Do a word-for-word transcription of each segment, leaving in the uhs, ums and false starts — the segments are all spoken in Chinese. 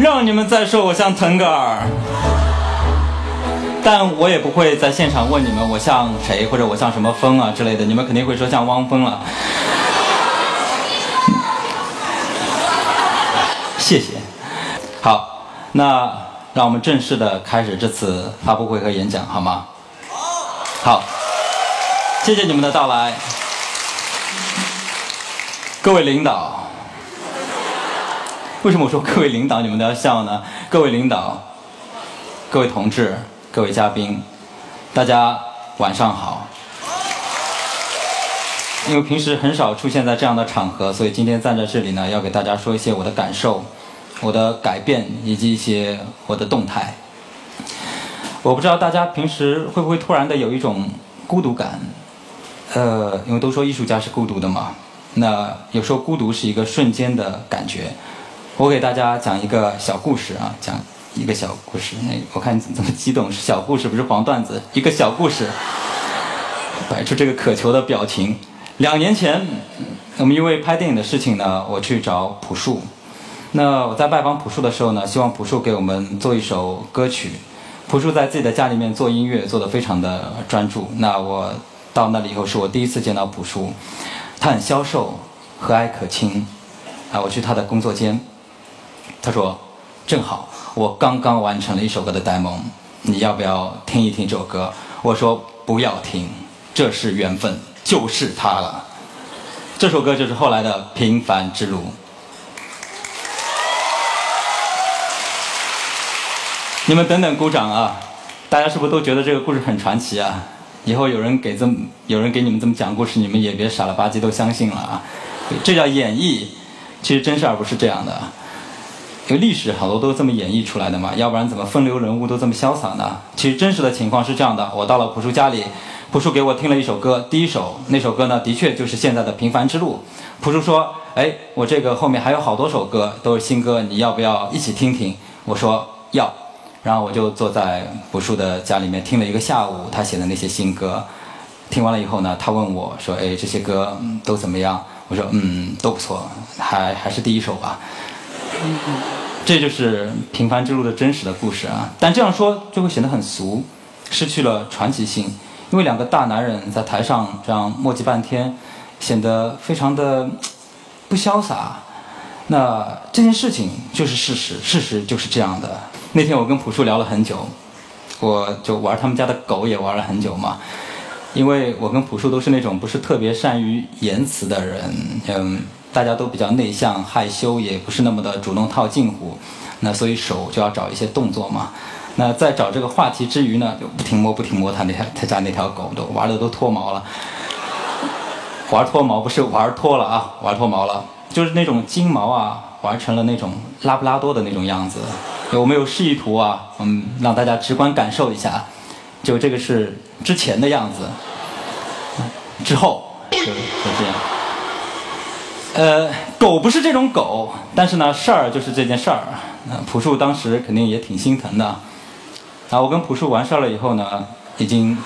让你们再说我像腾格尔，但我也不会在现场问你们我像谁或者我像什么风啊之类的，你们肯定会说像汪峰了。谢谢。好，那让我们正式的开始这次发布会和演讲好吗？好，谢谢你们的到来。各位领导，为什么我说各位领导你们都要笑呢？各位领导，各位同志，各位嘉宾，大家晚上好。因为平时很少出现在这样的场合，所以今天站在这里呢，要给大家说一些我的感受、我的改变以及一些我的动态。我不知道大家平时会不会突然的有一种孤独感，呃，因为都说艺术家是孤独的嘛。那有时候孤独是一个瞬间的感觉。我给大家讲一个小故事啊，讲一个小故事。那我看你怎么激动，是小故事不是黄段子，一个小故事，摆出这个渴求的表情。两年前，我们因为拍电影的事情呢，我去找朴树。那我在拜访朴树的时候呢，希望朴树给我们做一首歌曲。朴树在自己的家里面做音乐，做得非常的专注。那我到那里以后，是我第一次见到朴树。他很消瘦，和蔼可亲，啊，我去他的工作间，他说：“正好，我刚刚完成了一首歌的 demo， 你要不要听一听这首歌？”我说：“不要听，这是缘分，就是它了。”这首歌就是后来的《平凡之路》。你们等等鼓掌啊！大家是不是都觉得这个故事很传奇啊？以后有人给这么有人给你们这么讲故事，你们也别傻了吧唧都相信了啊！这叫演绎，其实真事儿不是这样的，因为历史好多都这么演绎出来的嘛，要不然怎么风流人物都这么潇洒呢？其实真实的情况是这样的：我到了朴树家里，朴树给我听了一首歌，第一首那首歌呢，的确就是现在的《平凡之路》。朴树说：“哎，我这个后面还有好多首歌都是新歌，你要不要一起听听？”我说：“要。”然后我就坐在朴树的家里面听了一个下午他写的那些新歌。听完了以后呢，他问我说：“哎，这些歌都怎么样？”我说：“嗯，都不错，还还是第一首吧。”这就是平凡之路的真实的故事啊！但这样说就会显得很俗，失去了传奇性，因为两个大男人在台上这样磨叽半天，显得非常的不潇洒。那这件事情就是事实，事实就是这样的。那天我跟朴树聊了很久，我就玩他们家的狗也玩了很久嘛，因为我跟朴树都是那种不是特别善于言辞的人，嗯，大家都比较内向害羞，也不是那么的主动套近乎，那所以手就要找一些动作嘛。那在找这个话题之余呢，就不停摸不停摸他那他家那条狗，都玩的都脱毛了，玩脱毛不是玩脱了啊，玩脱毛了，就是那种金毛啊，玩成了那种拉布拉多的那种样子。我们有示意图啊，嗯，让大家直观感受一下，就这个是之前的样子，之后就就这样。呃，狗不是这种狗，但是呢，事儿就是这件事儿。那朴树当时肯定也挺心疼的。啊，我跟朴树完事儿了以后呢，已经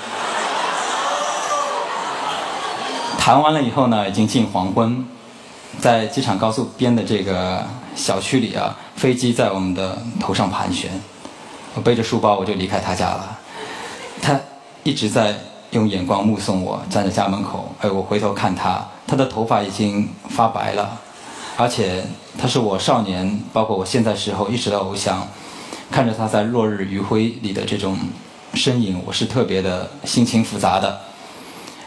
谈完了以后呢，已经近黄昏。在机场高速边的这个小区里啊，飞机在我们的头上盘旋。我背着书包我就离开他家了，他一直在用眼光目送我，站在家门口。哎，我回头看他，他的头发已经发白了，而且他是我少年，包括我现在时候一直的偶像。看着他在落日余晖里的这种身影，我是特别的心情复杂的。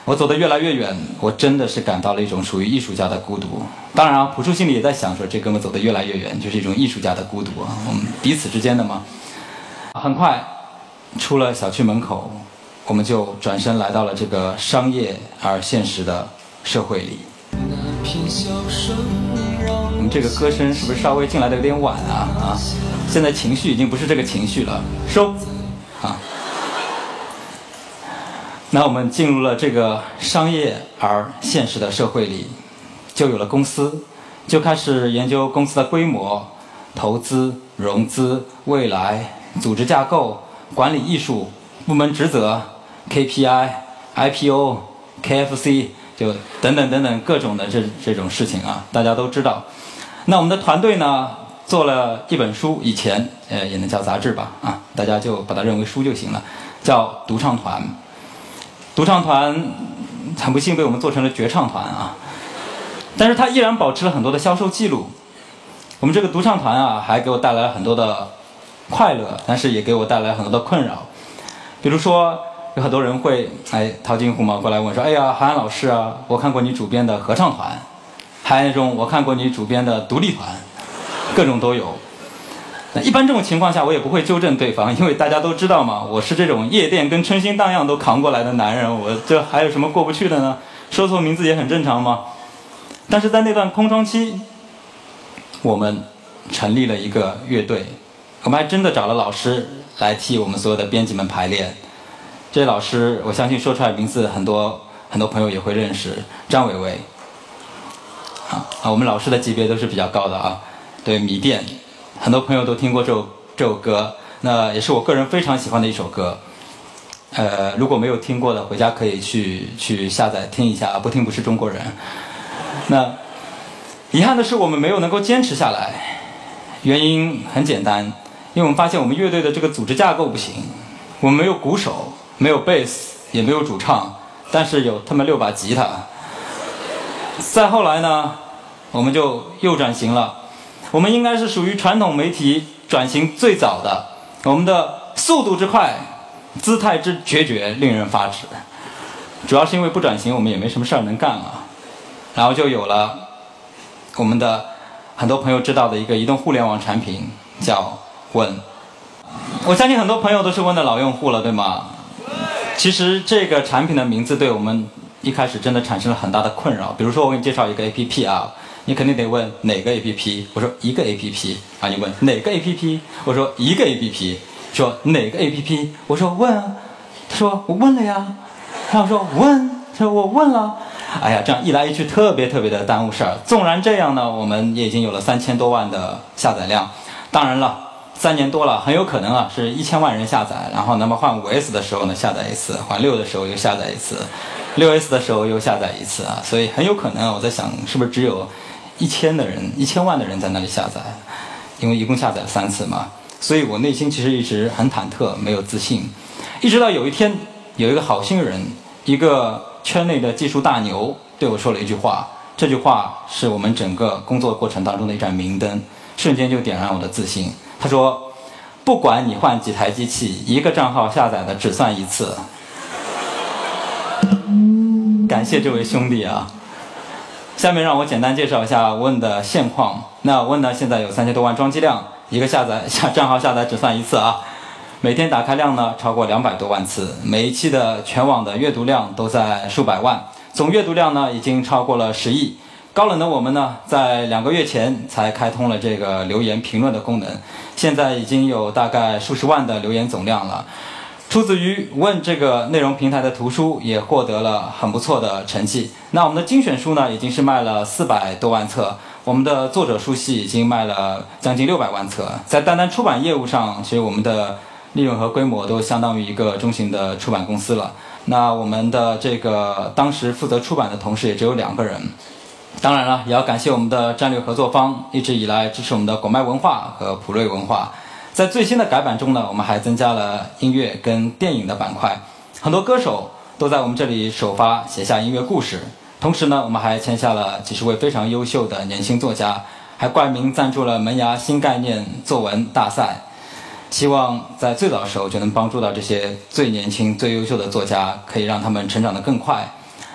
我走得越来越远，我真的是感到了一种属于艺术家的孤独。当然啊，朴树心里也在想说，这哥们走得越来越远，就是一种艺术家的孤独啊，我们彼此之间的嘛。很快出了小区门口，我们就转身来到了这个商业而现实的社会里。我们这个歌声是不是稍微进来的有点晚啊？啊，现在情绪已经不是这个情绪了，收啊。那我们进入了这个商业而现实的社会里，就有了公司，就开始研究公司的规模、投资、融资、未来、组织架构、管理艺术、部门职责、K P I、I P O、K F C， 就等等等等各种的这这种事情啊，大家都知道。那我们的团队呢，做了一本书，以前呃也能叫杂志吧，啊，大家就把它认为书就行了，叫《独唱团》。独唱团很不幸被我们做成了绝唱团啊，但是它依然保持了很多的销售记录。我们这个独唱团啊，还给我带来了很多的快乐，但是也给我带来很多的困扰。比如说，有很多人会哎掏金虎毛过来问说：“哎呀，韩寒老师啊，我看过你主编的合唱团，还有那种我看过你主编的独立团。”各种都有。那一般这种情况下，我也不会纠正对方，因为大家都知道嘛，我是这种夜店跟春心荡漾都扛过来的男人，我这还有什么过不去的呢？说错名字也很正常嘛。但是在那段空窗期，我们成立了一个乐队，我们还真的找了老师来替我们所有的编辑们排练。这些老师，我相信说出来名字，很多很多朋友也会认识，张伟伟。啊啊，我们老师的级别都是比较高的啊。对，迷电，很多朋友都听过这首这首歌，那也是我个人非常喜欢的一首歌。呃，如果没有听过的，回家可以去去下载听一下，不听不是中国人。那遗憾的是，我们没有能够坚持下来，原因很简单，因为我们发现我们乐队的这个组织架构不行，我们没有鼓手，没有贝斯，也没有主唱，但是有他们六把吉他。再后来呢，我们就又转型了。我们应该是属于传统媒体转型最早的，我们的速度之快，姿态之决绝，令人发指。主要是因为不转型，我们也没什么事儿能干啊。然后就有了我们的很多朋友知道的一个移动互联网产品，叫问。我相信很多朋友都是问的老用户了，对吗？其实这个产品的名字对我们一开始真的产生了很大的困扰。比如说，我给你介绍一个 A P P 啊。你肯定得问哪个 A P P， 我说一个 A P P 啊，你问哪个 A P P， 我说一个 A P P， 说哪个 A P P， 我说问啊，他说我问了呀，然后说问，他说我问了，哎呀，这样一来一去特别特别的耽误事儿。纵然这样呢，我们也已经有了三千多万的下载量，当然了，三年多了，很有可能啊是一千万人下载，然后那么换 五 S 的时候呢下载一次，换六的时候又下载一次，六 S 的时候又下载一次啊，所以很有可能我在想是不是只有一千的人，一千万的人在那里下载，因为一共下载了三次嘛，所以我内心其实一直很忐忑，没有自信。一直到有一天，有一个好心人，一个圈内的技术大牛对我说了一句话，这句话是我们整个工作过程当中的一盏明灯，瞬间就点燃我的自信。他说：“不管你换几台机器，一个账号下载的只算一次。”感谢这位兄弟啊。下面让我简单介绍一下问的现况。那问呢，现在有三千多万装机量，一个下载下账号下载只算一次啊。每天打开量呢超过两百多万次，每一期的全网的阅读量都在数百万，总阅读量呢已经超过了十亿。高冷的我们呢，在两个月前才开通了这个留言评论的功能，现在已经有大概数十万的留言总量了。出自于问这个内容平台的图书也获得了很不错的成绩。那我们的精选书呢，已经是卖了四百多万册，我们的作者书系已经卖了将近六百万册。在单单出版业务上，其实我们的利润和规模都相当于一个中型的出版公司了。那我们的这个当时负责出版的同事也只有两个人。当然了，也要感谢我们的战略合作方一直以来支持我们的果麦文化和普瑞文化。在最新的改版中呢，我们还增加了音乐跟电影的板块，很多歌手都在我们这里首发写下音乐故事。同时呢，我们还签下了几十位非常优秀的年轻作家，还冠名赞助了门牙新概念作文大赛，希望在最早的时候就能帮助到这些最年轻最优秀的作家，可以让他们成长得更快。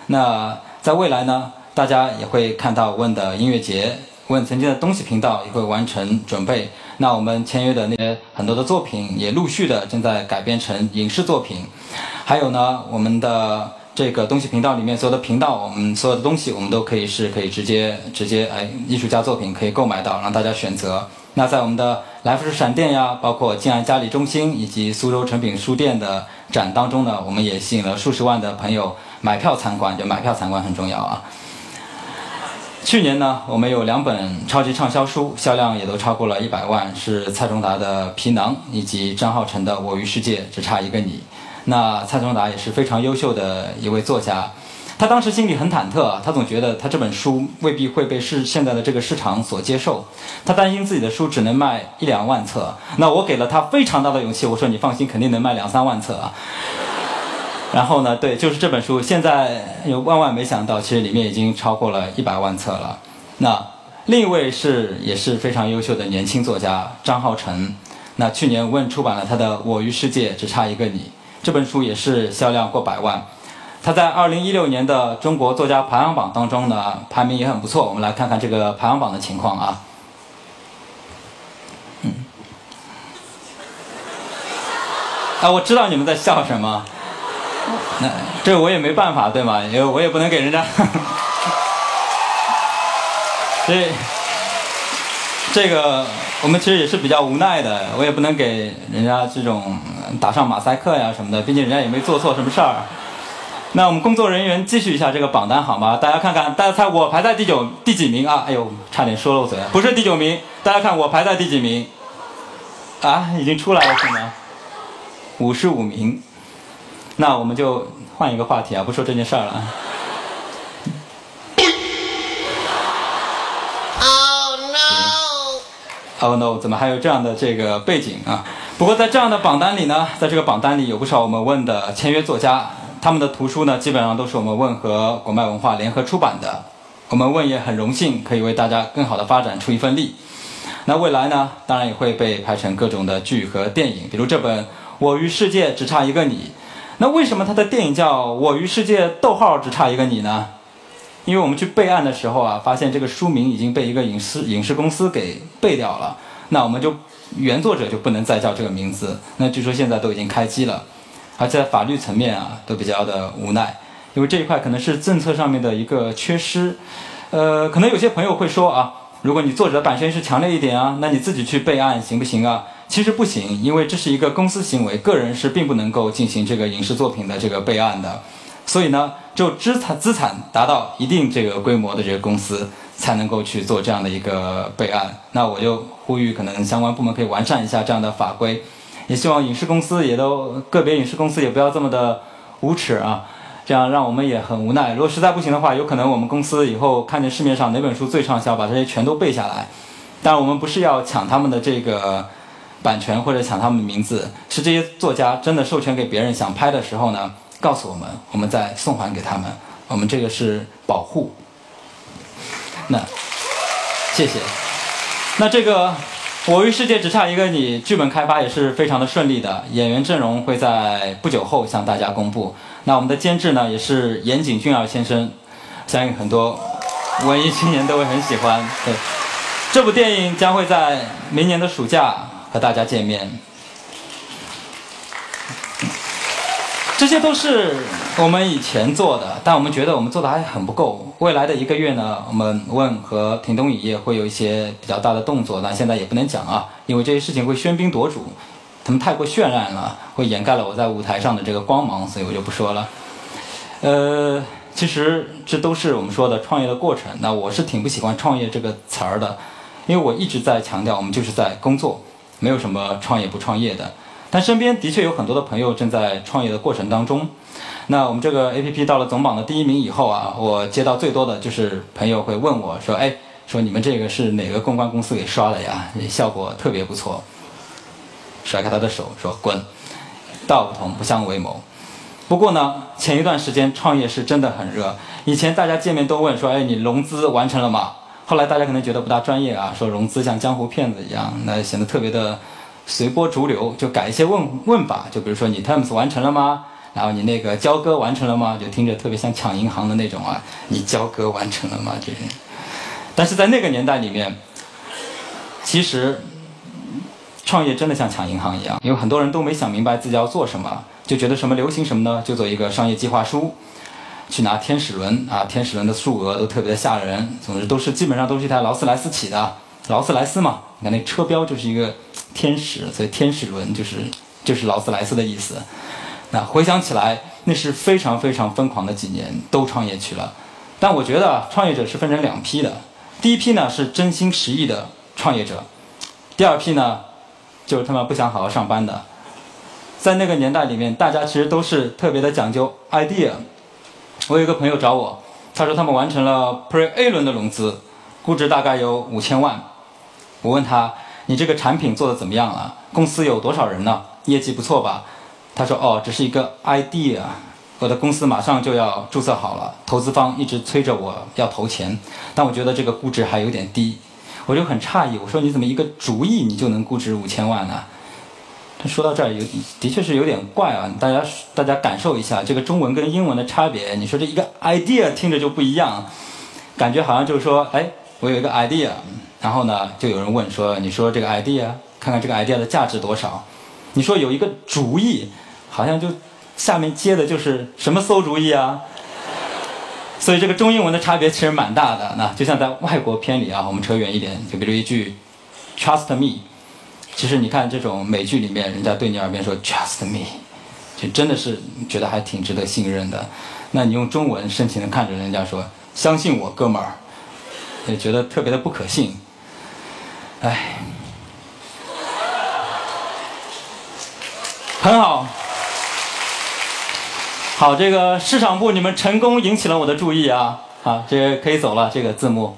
那在未来呢，大家也会看到问的音乐节，问曾经的东西频道也会完成准备。那我们签约的那些很多的作品也陆续的正在改编成影视作品，还有呢，我们的这个东西频道里面所有的频道，我们所有的东西我们都可以是可以直接直接哎艺术家作品可以购买到，让大家选择。那在我们的来福士闪电呀，包括静安嘉里中心以及苏州诚品书店的展当中呢，我们也吸引了数十万的朋友买票参观，就买票参观很重要啊。去年呢，我们有两本超级畅销书，销量也都超过了一百万，是蔡崇达的《皮囊》以及张浩辰的《我与世界只差一个你》。那蔡崇达也是非常优秀的一位作家，他当时心里很忐忑啊，他总觉得他这本书未必会被市现在的这个市场所接受，他担心自己的书只能卖一两万册。那我给了他非常大的勇气，我说你放心，肯定能卖两三万册啊。然后呢，对，就是这本书，现在有万万没想到，其实里面已经超过了一百万册了。那另一位是也是非常优秀的年轻作家张浩晨，那去年问出版了他的《我与世界只差一个你》，这本书也是销量过百万。他在二零一六年的中国作家排行榜当中呢，排名也很不错。我们来看看这个排行榜的情况啊。嗯。啊，我知道你们在笑什么。那这我也没办法，对吗？因为我也不能给人家。这这个我们其实也是比较无奈的，我也不能给人家这种打上马赛克呀什么的，毕竟人家也没做错什么事儿。那我们工作人员继续一下这个榜单好吗？大家看看，大家猜我排在第九第几名啊？哎呦，差点说漏嘴，不是第九名。大家看我排在第几名？啊，已经出来了是吗？五十五名。那我们就换一个话题啊，不说这件事儿了。Oh no！Oh no！ 怎么还有这样的这个背景啊？不过在这样的榜单里呢，在这个榜单里有不少我们问的签约作家，他们的图书呢基本上都是我们问和果麦文化联合出版的。我们问也很荣幸可以为大家更好的发展出一份力。那未来呢，当然也会被拍成各种的剧和电影，比如这本《我与世界只差一个你》。那为什么他的电影叫《我与世界》逗号只差一个你呢？因为我们去备案的时候啊，发现这个书名已经被一个影视影视公司给背掉了。那我们就原作者就不能再叫这个名字。那据说现在都已经开机了，而且在法律层面啊都比较的无奈，因为这一块可能是政策上面的一个缺失。呃，可能有些朋友会说啊，如果你作者的版权意识强烈一点啊，那你自己去备案行不行啊？其实不行，因为这是一个公司行为，个人是并不能够进行这个影视作品的这个备案的。所以呢，只有资产资产达到一定这个规模的这个公司才能够去做这样的一个备案。那我就呼吁，可能相关部门可以完善一下这样的法规，也希望影视公司也都个别影视公司也不要这么的无耻啊，这样让我们也很无奈。如果实在不行的话，有可能我们公司以后看见市面上哪本书最畅销，把这些全都背下来。但我们不是要抢他们的这个版权或者抢他们的名字，是这些作家真的授权给别人想拍的时候呢，告诉我们，我们再送还给他们，我们这个是保护。那谢谢。那这个我与世界只差一个你剧本开发也是非常的顺利的，演员阵容会在不久后向大家公布。那我们的监制呢也是岩井俊二先生，相信很多文艺青年都会很喜欢。对，这部电影将会在明年的暑假和大家见面。这些都是我们以前做的，但我们觉得我们做的还很不够。未来的一个月呢，我们问和屏东影业会有一些比较大的动作，但现在也不能讲啊，因为这些事情会喧宾夺主，他们太过渲染了，会掩盖了我在舞台上的这个光芒，所以我就不说了。呃，其实这都是我们说的创业的过程。那我是挺不喜欢创业这个词儿的，因为我一直在强调，我们就是在工作。没有什么创业不创业的，但身边的确有很多的朋友正在创业的过程当中。那我们这个 A P P 到了总榜的第一名以后啊，我接到最多的就是朋友会问我说，哎，说你们这个是哪个公关公司给刷的呀？效果特别不错。甩开他的手说滚，道不同不相为谋。不过呢，前一段时间创业是真的很热，以前大家见面都问说，哎，你融资完成了吗？后来大家可能觉得不大专业啊，说融资像江湖骗子一样，那显得特别的随波逐流，就改一些问问法，就比如说你 terms 完成了吗？然后你那个交割完成了吗？就听着特别像抢银行的那种啊，你交割完成了吗？这，但是在那个年代里面，其实创业真的像抢银行一样，因为很多人都没想明白自己要做什么，就觉得什么流行什么呢，就做一个商业计划书。去拿天使轮啊，天使轮的数额都特别的吓人。总之都是基本上都是一台劳斯莱斯起的，劳斯莱斯嘛，你看那车标就是一个天使，所以天使轮就是就是劳斯莱斯的意思。那回想起来，那是非常非常疯狂的几年，都创业去了。但我觉得创业者是分成两批的，第一批呢是真心实意的创业者，第二批呢就是他们不想好好上班的。在那个年代里面，大家其实都是特别的讲究 idea。我有一个朋友找我，他说他们完成了 Pre A 轮的融资，估值大概有五千万。我问他，你这个产品做的怎么样了？公司有多少人呢？业绩不错吧？他说，哦，只是一个 idea， 我的公司马上就要注册好了，投资方一直催着我要投钱，但我觉得这个估值还有点低。我就很诧异，我说你怎么一个主意你就能估值五千万呢？他说到这儿有的确是有点怪啊，大家大家感受一下这个中文跟英文的差别。你说这一个 idea 听着就不一样，感觉好像就是说，哎，我有一个 idea， 然后呢就有人问说，你说这个 idea， 看看这个 idea 的价值多少。你说有一个主意，好像就下面接的就是什么馊主意啊。所以这个中英文的差别其实蛮大的。那就像在外国片里啊，我们扯远一点，就比如一句 trust me， 其实你看这种美剧里面人家对你耳边说 trust me， 就真的是觉得还挺值得信任的。那你用中文深情的看着人家说相信我哥们儿，也觉得特别的不可信。哎，很好。好，这个市场部你们成功引起了我的注意啊！啊，这个可以走了，这个字幕。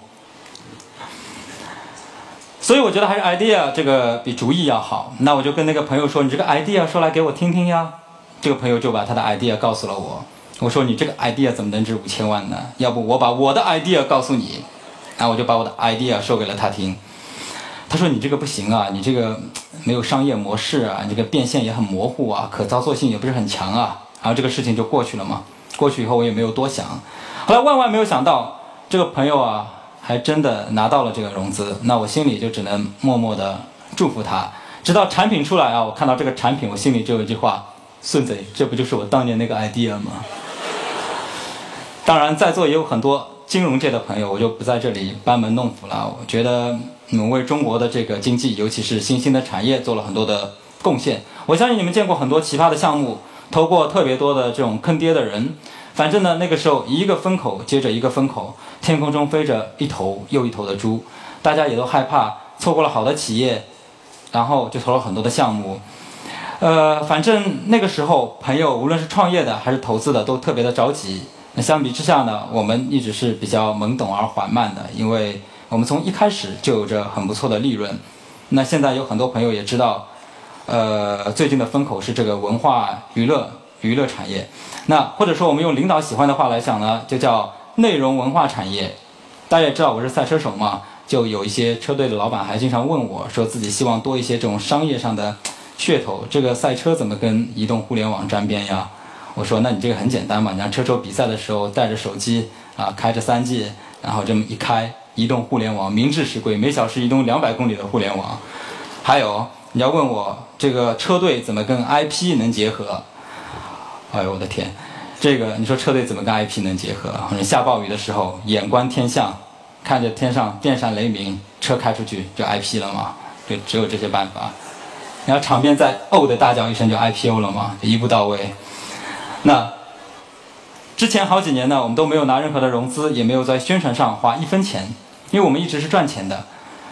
所以我觉得还是 idea 这个比主意要好。那我就跟那个朋友说：“你这个 idea 说来给我听听呀。”这个朋友就把他的 idea 告诉了我。我说：“你这个 idea 怎么能值五千万呢？要不我把我的 idea 告诉你。”然后我就把我的 idea 说给了他听。他说：“你这个不行啊，你这个没有商业模式啊，你这个变现也很模糊啊，可操作性也不是很强啊。”然后这个事情就过去了嘛，过去以后我也没有多想。后来万万没有想到，这个朋友啊，还真的拿到了这个融资。那我心里就只能默默的祝福他。直到产品出来啊，我看到这个产品，我心里就有一句话：孙贼，这不就是我当年那个 idea 吗？当然，在座也有很多金融界的朋友，我就不在这里班门弄斧了。我觉得你们为中国的这个经济，尤其是新兴的产业，做了很多的贡献。我相信你们见过很多奇葩的项目。投过特别多的这种坑爹的人，反正呢，那个时候一个风口接着一个风口，天空中飞着一头又一头的猪，大家也都害怕错过了好的企业，然后就投了很多的项目。呃，反正那个时候朋友无论是创业的还是投资的都特别的着急。那相比之下呢，我们一直是比较懵懂而缓慢的，因为我们从一开始就有着很不错的利润。那现在有很多朋友也知道。呃，最近的风口是这个文化娱乐娱乐产业，那或者说我们用领导喜欢的话来讲呢，就叫内容文化产业。大家也知道我是赛车手嘛，就有一些车队的老板还经常问我说自己希望多一些这种商业上的噱头，这个赛车怎么跟移动互联网沾边呀？我说那你这个很简单嘛，你让车手比赛的时候带着手机啊，开着三 G， 然后这么一开，移动互联网名至实归，每小时移动两百公里的互联网。还有。你要问我这个车队怎么跟 I P 能结合？哎呦我的天，这个你说车队怎么跟 I P 能结合？你下暴雨的时候，眼观天象，看着天上电闪雷鸣，车开出去就 I P 了嘛，就只有这些办法。然后场面再哦的大叫一声就 I P O 了嘛，就一步到位。那之前好几年呢，我们都没有拿任何的融资，也没有在宣传上花一分钱，因为我们一直是赚钱的。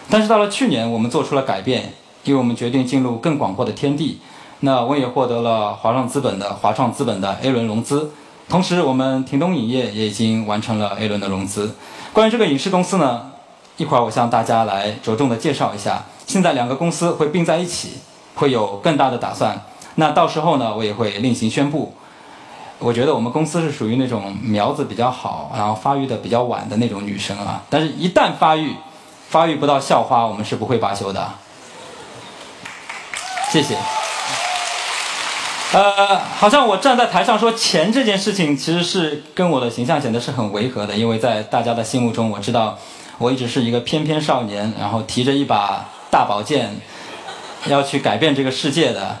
但是到了去年，我们做出了改变。因为我们决定进入更广阔的天地，那我也获得了华创资本的华创资本的 A 轮融资，同时我们亭东影业也已经完成了 A 轮的融资。关于这个影视公司呢，一会儿我向大家来着重的介绍一下。现在两个公司会并在一起，会有更大的打算。那到时候呢，我也会另行宣布。我觉得我们公司是属于那种苗子比较好，然后发育的比较晚的那种女生啊，但是一旦发育，发育不到校花，我们是不会罢休的。谢谢。呃，好像我站在台上说钱这件事情，其实是跟我的形象显得是很违和的，因为在大家的心目中，我知道我一直是一个翩翩少年，然后提着一把大宝剑，要去改变这个世界的。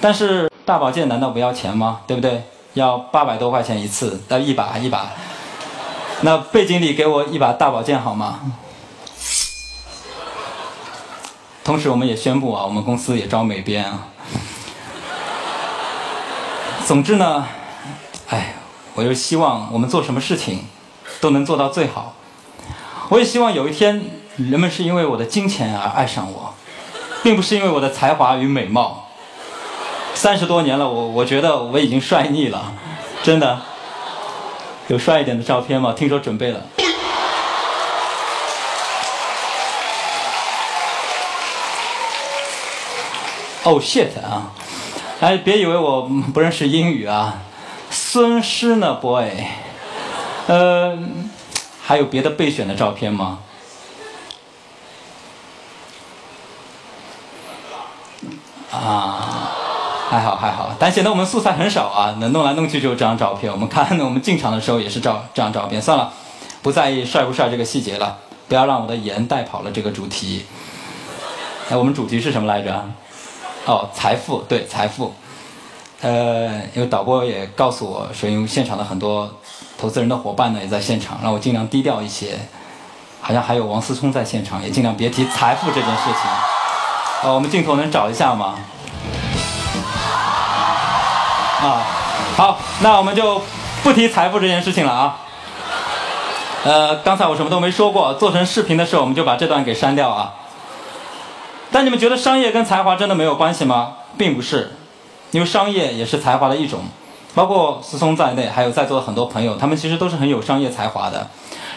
但是大宝剑难道不要钱吗？对不对？要八百多块钱一次，要一把一把。那背景里给我一把大宝剑好吗？同时，我们也宣布啊，我们公司也招美编啊。总之呢，哎，我就希望我们做什么事情都能做到最好。我也希望有一天，人们是因为我的金钱而爱上我，并不是因为我的才华与美貌。三十多年了，我我觉得我已经帅腻了，真的。有帅一点的照片吗？听说准备了。Oh shit 啊！哎，别以为我不认识英语啊。孙师呢 ，boy？ 呃，还有别的备选的照片吗？啊，还好还好，但显得我们素材很少啊，能弄来弄去就这张照片。我们看我们进场的时候也是照这张照片。算了，不在意帅不帅这个细节了，不要让我的颜带跑了这个主题。哎，我们主题是什么来着？哦，财富，对，财富。呃，因为导播也告诉我说，因为现场的很多投资人的伙伴呢也在现场，让我尽量低调一些。好像还有王思聪在现场，也尽量别提财富这件事情。呃，我们镜头能找一下吗？啊，好，那我们就不提财富这件事情了啊。呃，刚才我什么都没说过，做成视频的时候我们就把这段给删掉啊。但你们觉得商业跟才华真的没有关系吗？并不是，因为商业也是才华的一种，包括思聪在内，还有在座的很多朋友，他们其实都是很有商业才华的，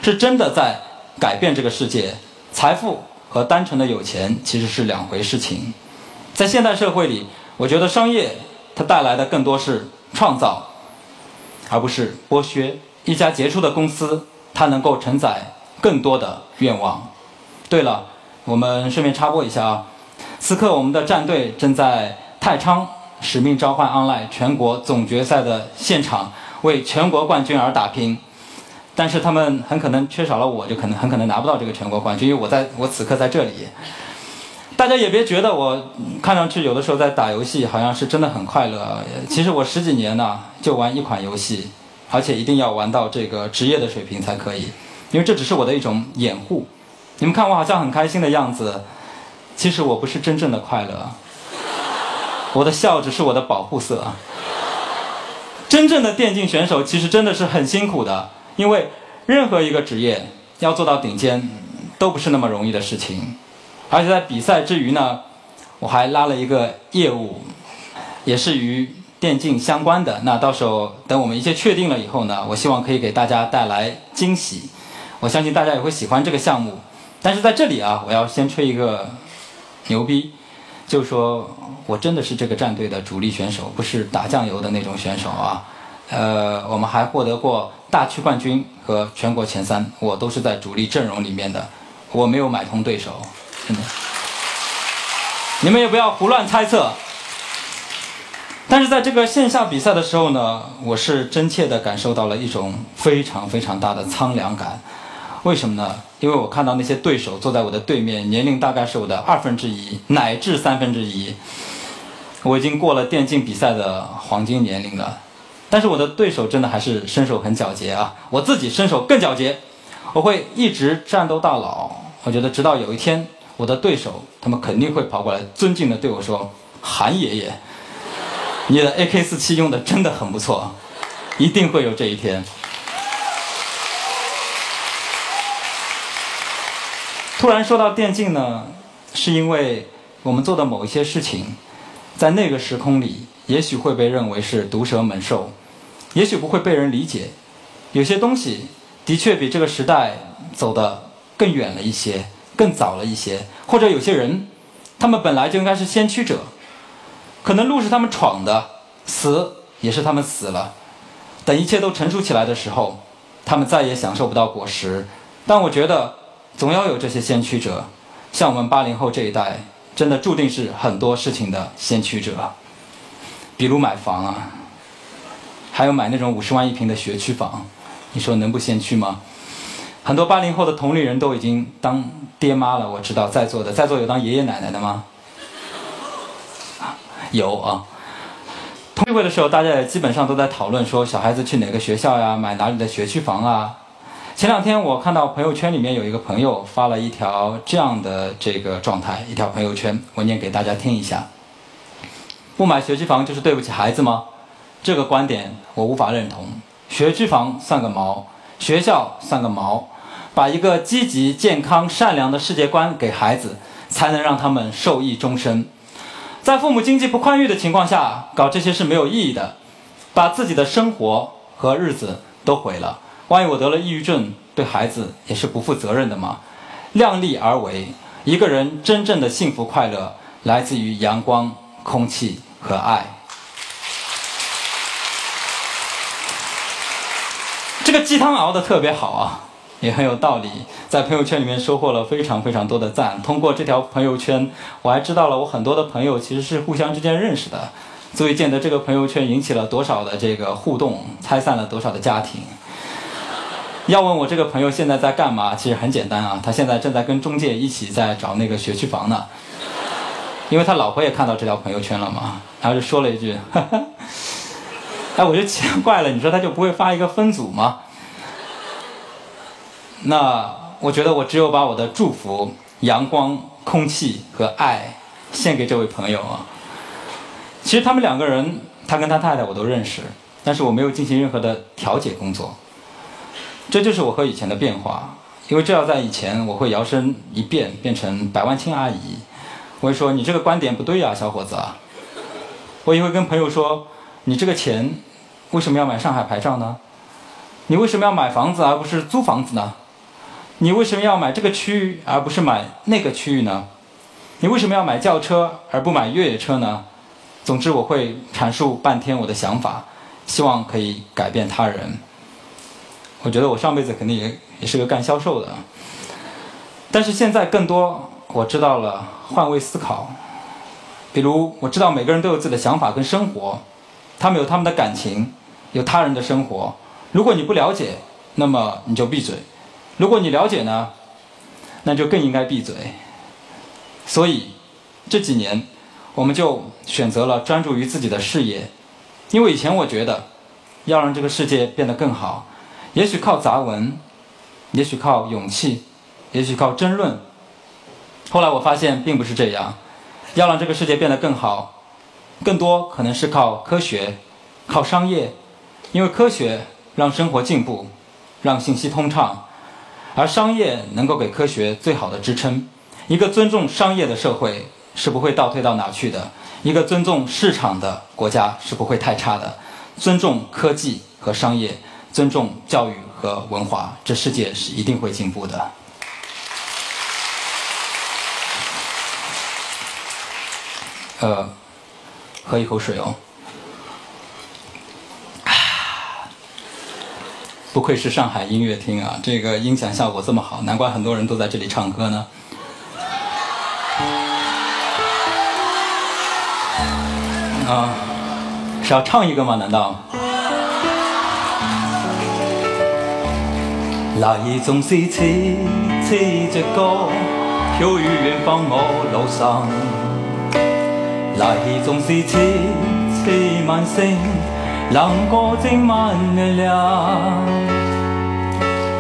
是真的在改变这个世界。财富和单纯的有钱其实是两回事情。在现代社会里，我觉得商业它带来的更多是创造，而不是剥削。一家杰出的公司，它能够承载更多的愿望。对了，我们顺便插播一下啊，此刻我们的战队正在太昌使命召唤 online 全国总决赛的现场为全国冠军而打拼，但是他们很可能缺少了我，就可能很可能拿不到这个全国冠军，因为我在我此刻在这里。大家也别觉得我看上去有的时候在打游戏，好像是真的很快乐，其实我十几年呢就玩一款游戏，而且一定要玩到这个职业的水平才可以，因为这只是我的一种掩护。你们看我好像很开心的样子，其实我不是真正的快乐，我的笑只是我的保护色。真正的电竞选手其实真的是很辛苦的，因为任何一个职业要做到顶尖都不是那么容易的事情。而且在比赛之余呢，我还拉了一个业务，也是与电竞相关的，那到时候等我们一切确定了以后呢，我希望可以给大家带来惊喜，我相信大家也会喜欢这个项目。但是在这里啊，我要先吹一个牛逼，就说我真的是这个战队的主力选手，不是打酱油的那种选手啊。呃，我们还获得过大区冠军和全国前三，我都是在主力阵容里面的，我没有买通对手，真的。你们也不要胡乱猜测。但是在这个线下比赛的时候呢，我是真切地感受到了一种非常非常大的苍凉感。为什么呢？因为我看到那些对手坐在我的对面，年龄大概是我的二分之一乃至三分之一，我已经过了电竞比赛的黄金年龄了，但是我的对手真的还是身手很矫捷啊，我自己身手更矫捷，我会一直战斗到老。我觉得直到有一天，我的对手他们肯定会跑过来尊敬地对我说，韩爷爷，你的 A K 四七 用的真的很不错。一定会有这一天。突然说到电竞呢，是因为我们做的某一些事情，在那个时空里也许会被认为是毒蛇猛兽，也许不会被人理解，有些东西的确比这个时代走得更远了一些，更早了一些，或者有些人他们本来就应该是先驱者，可能路是他们闯的，死也是他们死了。等一切都成熟起来的时候，他们再也享受不到果实，但我觉得总要有这些先驱者，像我们八零后这一代，真的注定是很多事情的先驱者，比如买房啊，还有买那种五十万一平的学区房，你说能不先驱吗？很多八零后的同龄人都已经当爹妈了，我知道在座的，在座有当爷爷奶奶的吗？有啊。同聚会的时候，大家也基本上都在讨论说小孩子去哪个学校呀，买哪里的学区房啊。前两天我看到朋友圈里面有一个朋友发了一条这样的这个状态，一条朋友圈，我念给大家听一下。不买学区房就是对不起孩子吗？这个观点我无法认同。学区房算个毛，学校算个毛，把一个积极、健康、善良的世界观给孩子，才能让他们受益终身。在父母经济不宽裕的情况下，搞这些是没有意义的，把自己的生活和日子都毁了。万一我得了抑郁症，对孩子也是不负责任的嘛。量力而为，一个人真正的幸福快乐来自于阳光、空气和爱。这个鸡汤熬得特别好啊，也很有道理，在朋友圈里面收获了非常非常多的赞。通过这条朋友圈，我还知道了我很多的朋友其实是互相之间认识的，足以见得这个朋友圈引起了多少的这个互动，拆散了多少的家庭。要问我这个朋友现在在干嘛，其实很简单啊，他现在正在跟中介一起在找那个学区房呢，因为他老婆也看到这条朋友圈了嘛，然后就说了一句，呵呵，哎，我就奇怪了，你说他就不会发一个分组吗？那我觉得我只有把我的祝福、阳光、空气和爱献给这位朋友啊。其实他们两个人，他跟他太太我都认识，但是我没有进行任何的调解工作。这就是我和以前的变化，因为这要在以前，我会摇身一变变成百万青阿姨，我会说你这个观点不对呀、啊，小伙子啊。我也会跟朋友说，你这个钱为什么要买上海牌照呢？你为什么要买房子而不是租房子呢？你为什么要买这个区域而不是买那个区域呢？你为什么要买轿车而不买越野车呢？总之，我会阐述半天我的想法，希望可以改变他人。我觉得我上辈子肯定也也是个干销售的，但是现在更多我知道了换位思考，比如我知道每个人都有自己的想法跟生活，他们有他们的感情，有他人的生活。如果你不了解，那么你就闭嘴；如果你了解呢，那就更应该闭嘴。所以这几年我们就选择了专注于自己的事业，因为以前我觉得要让这个世界变得更好，也许靠杂文，也许靠勇气，也许靠争论。后来我发现并不是这样，要让这个世界变得更好，更多可能是靠科学，靠商业，因为科学让生活进步，让信息通畅，而商业能够给科学最好的支撑。一个尊重商业的社会是不会倒退到哪去的，一个尊重市场的国家是不会太差的。尊重科技和商业，尊重教育和文化，这世界是一定会进步的。呃，喝一口水哦。不愧是上海音乐厅啊，这个音响效果这么好，难怪很多人都在这里唱歌呢。啊，是要唱一个吗？难道？那夜总是痴痴着歌飘于远方我路上，那夜总是痴痴晚星冷过今晚月亮。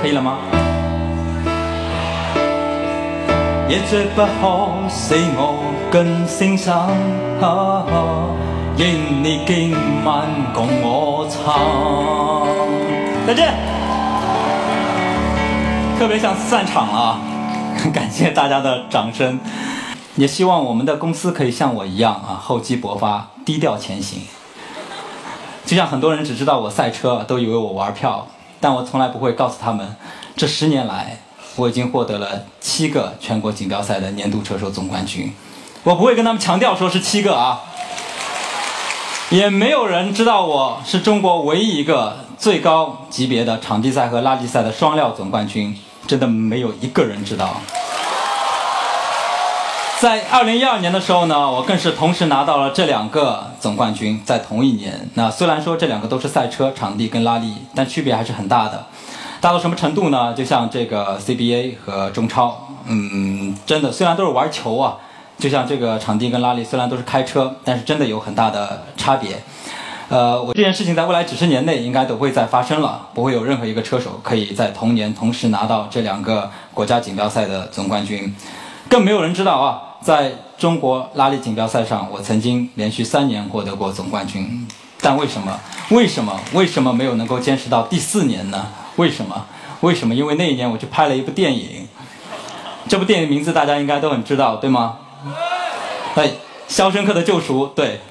可以了吗？一隻不可使我更聲生、啊啊、因你今晚共我唱。再见。特别想散场啊，感谢大家的掌声，也希望我们的公司可以像我一样啊，厚积薄发，低调前行。就像很多人只知道我赛车，都以为我玩票，但我从来不会告诉他们，这十年来我已经获得了七个全国锦标赛的年度车手总冠军。我不会跟他们强调说是七个啊，也没有人知道我是中国唯一一个最高级别的场地赛和拉力赛的双料总冠军，真的没有一个人知道。在二零一二年的时候呢，我更是同时拿到了这两个总冠军，在同一年。那虽然说这两个都是赛车场地跟拉力，但区别还是很大的。大到什么程度呢？就像这个 C B A 和中超，嗯，真的虽然都是玩球啊，就像这个场地跟拉力虽然都是开车，但是真的有很大的差别。呃，我这件事情在未来几十年内应该都会再发生了，不会有任何一个车手可以在同年同时拿到这两个国家锦标赛的总冠军，更没有人知道啊，在中国拉力锦标赛上，我曾经连续三年获得过总冠军，但为什么？为什么？为什么没有能够坚持到第四年呢？为什么？为什么？因为那一年我去拍了一部电影，这部电影名字大家应该都很知道，对吗？哎，《肖申克的救赎》，对。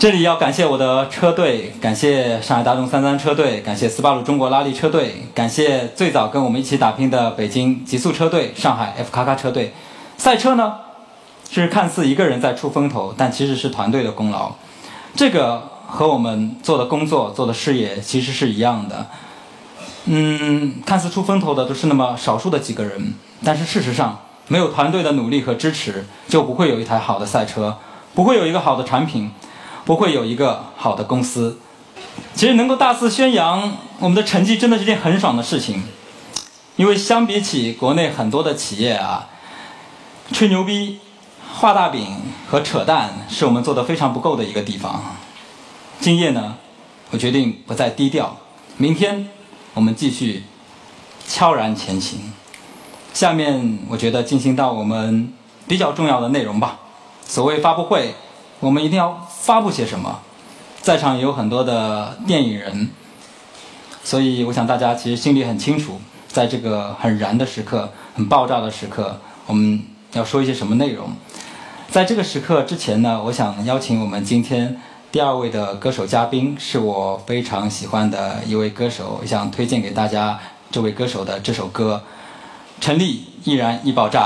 这里要感谢我的车队，感谢上海大众三三车队，感谢斯巴鲁中国拉力车队，感谢最早跟我们一起打拼的北京极速车队、上海 F 卡卡车队。赛车呢，是看似一个人在出风头，但其实是团队的功劳。这个和我们做的工作、做的事业其实是一样的。嗯，看似出风头的都是那么少数的几个人，但是事实上，没有团队的努力和支持，就不会有一台好的赛车，不会有一个好的产品。不会有一个好的公司。其实能够大肆宣扬我们的成绩，真的是件很爽的事情。因为相比起国内很多的企业啊，吹牛逼、画大饼和扯淡，是我们做的非常不够的一个地方。今夜呢，我决定不再低调，明天我们继续悄然前行。下面我觉得进行到我们比较重要的内容吧。所谓发布会，我们一定要发布些什么？在场也有很多的电影人，所以我想大家其实心里很清楚，在这个很燃的时刻、很爆炸的时刻，我们要说一些什么内容。在这个时刻之前呢，我想邀请我们今天第二位的歌手嘉宾，是我非常喜欢的一位歌手，想推荐给大家这位歌手的这首歌，陈粒《易燃易爆炸》。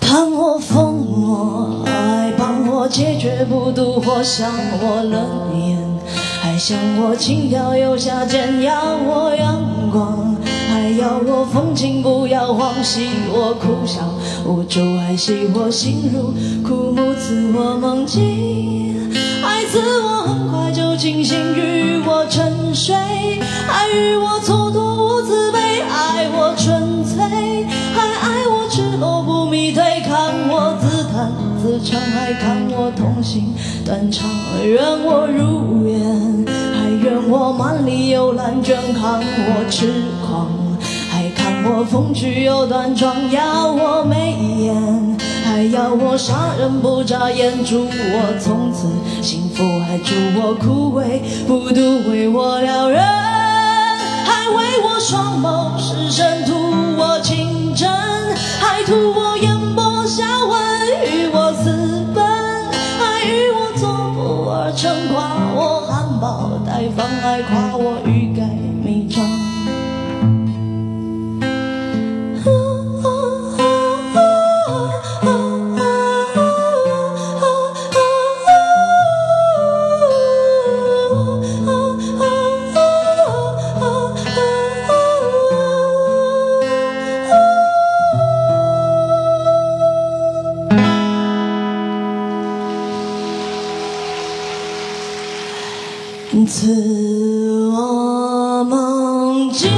盼我疯我爱，帮我解决不渡火，向我冷眼，还向我轻佻又下贱，要我阳光，还要我风情，不要狂喜我苦笑，无助爱惜我心如枯木，自我梦境，爱自我很快就清醒，与我沉睡，爱与我蹉跎无慈悲，爱我纯粹，还爱我赤裸不迷退，看我自弹自唱，还看我痛心断肠，愿我如愿，还愿我满里有蓝卷，看我痴狂，还看我风趣又端庄，要我眉眼，还要我杀人不眨眼，祝我从此幸福，还祝我枯萎不渡，为我撩人，还为我双眸失神，图我情真，还图我眼波销魂，与我私奔，还与我作不而成，夸我含苞待放，还夸我欲盖弥彰。自我梦境，爱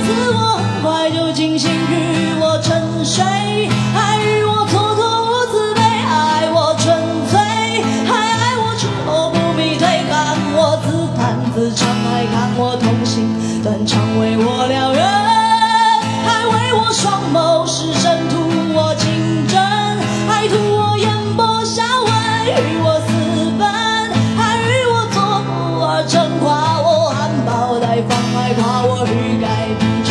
自我很快就清醒，与我沉睡，还与我蹉跎无慈悲，爱我纯粹，还爱我赤裸不迷退，看我自弹自唱，还看我痛心断肠，为我撩人，还为我双眸失神，图我情真，还图我眼波销魂，与我夸我含苞待放，还夸我欲盖弥彰。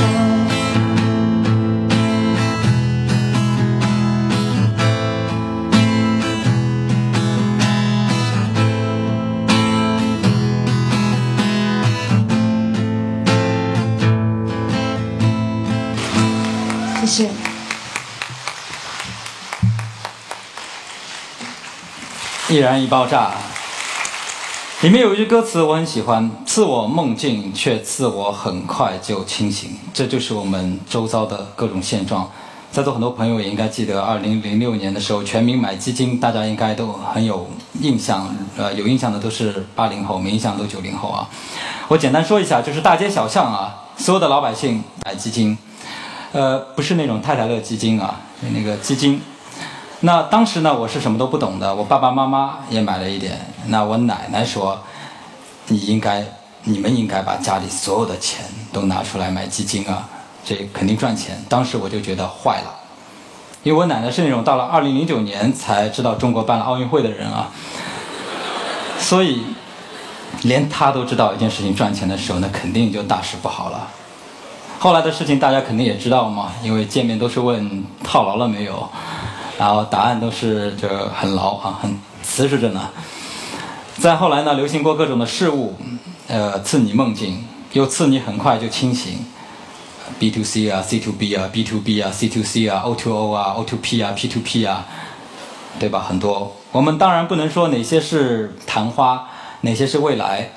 谢谢。易燃易爆炸。里面有一句歌词我很喜欢，赐我梦境，却赐我很快就清醒。这就是我们周遭的各种现状。在座很多朋友也应该记得，二零零六年的时候，全民买基金，大家应该都很有印象。呃，有印象的都是八零后，没印象都九零后啊。我简单说一下，就是大街小巷啊，所有的老百姓买基金，呃，不是那种太太乐基金啊，那个基金。那当时呢，我是什么都不懂的，我爸爸妈妈也买了一点。那我奶奶说，你应该，你们应该把家里所有的钱都拿出来买基金啊，这肯定赚钱。当时我就觉得坏了，因为我奶奶是那种到了二零零九年才知道中国办了奥运会的人啊，所以连她都知道一件事情赚钱的时候，那肯定就大事不好了。后来的事情大家肯定也知道嘛，因为见面都是问套牢了没有，然后答案都是就很牢啊，很瓷实着呢。再后来呢，流行过各种的事物，呃，刺你梦境，又刺你很快就清醒 ，B to C 啊 ，C to B 啊 ，B to B 啊 ，C to C 啊 ，O to O 啊 ，O to P 啊 ，P to P 啊，对吧？很多。我们当然不能说哪些是昙花，哪些是未来，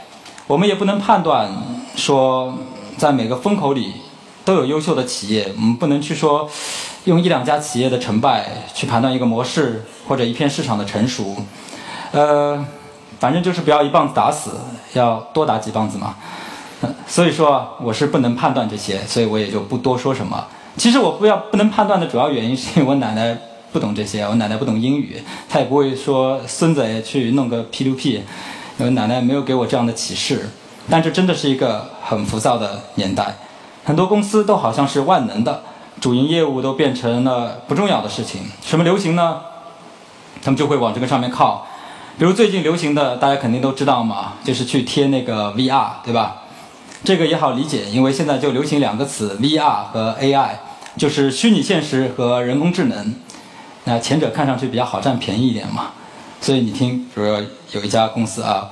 我们也不能判断说在每个风口里都有优秀的企业，我们不能去说用一两家企业的成败去判断一个模式或者一片市场的成熟，呃。反正就是不要一棒子打死，要多打几棒子嘛。嗯、所以说我是不能判断这些，所以我也就不多说什么。其实我不要不能判断的主要原因是因为我奶奶不懂这些，我奶奶不懂英语，她也不会说孙子也去弄个 P to P， 因为奶奶没有给我这样的启示。但这真的是一个很浮躁的年代，很多公司都好像是万能的，主营业务都变成了不重要的事情。什么流行呢？他们就会往这个上面靠。比如最近流行的，大家肯定都知道嘛，就是去贴那个 V R， 对吧？这个也好理解，因为现在就流行两个词 ，V R 和 A I， 就是虚拟现实和人工智能。那前者看上去比较好占便宜一点嘛，所以你听，比如说有一家公司啊，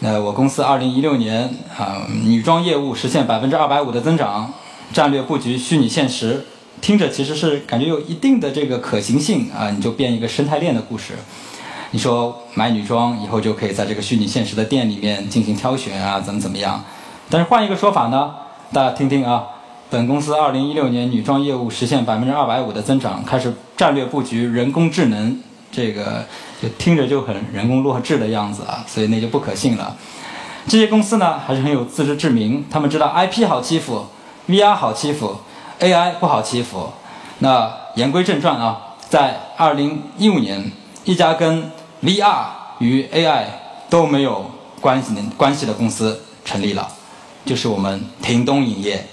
那我公司二零一六年啊、呃，女装业务实现百分之二百五的增长，战略布局虚拟现实，听着其实是感觉有一定的这个可行性啊，你就变一个生态链的故事。你说买女装以后就可以在这个虚拟现实的店里面进行挑选啊，怎么怎么样？但是换一个说法呢，大家听听啊，本公司二零一六年女装业务实现百分之二百五的增长，开始战略布局人工智能，这个就听着就很人工弱智的样子啊，所以那就不可信了。这些公司呢还是很有自知之明，他们知道 I P 好欺负 ，V R 好欺负 ，A I 不好欺负。那言归正传啊，在二零一五年，一家跟V R 与 A I 都没有关系关系的公司成立了，就是我们亭东影业。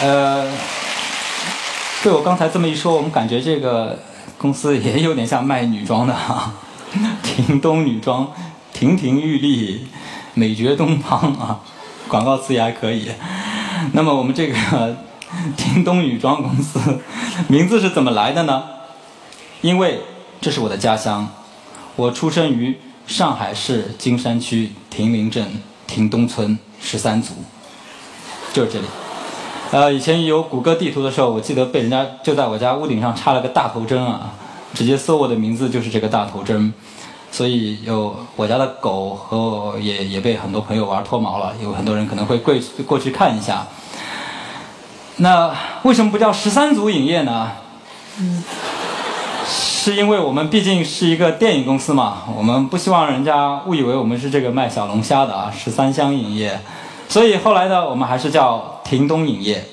呃，对我刚才这么一说，我们感觉这个公司也有点像卖女装的哈、啊，亭东女装亭亭玉立，美绝东方啊，广告词也还可以。那么我们这个亭东女装公司名字是怎么来的呢？因为这是我的家乡，我出生于上海市金山区亭林镇亭东村十三组，就是这里。呃，以前有谷歌地图的时候，我记得被人家就在我家屋顶上插了个大头针啊，直接搜我的名字就是这个大头针。所以有我家的狗和我也也被很多朋友玩脱毛了，有很多人可能会过过去看一下。那为什么不叫十三组影业呢？嗯。是因为我们毕竟是一个电影公司嘛，我们不希望人家误以为我们是这个卖小龙虾的啊，十三香影业，所以后来呢，我们还是叫亭东影业，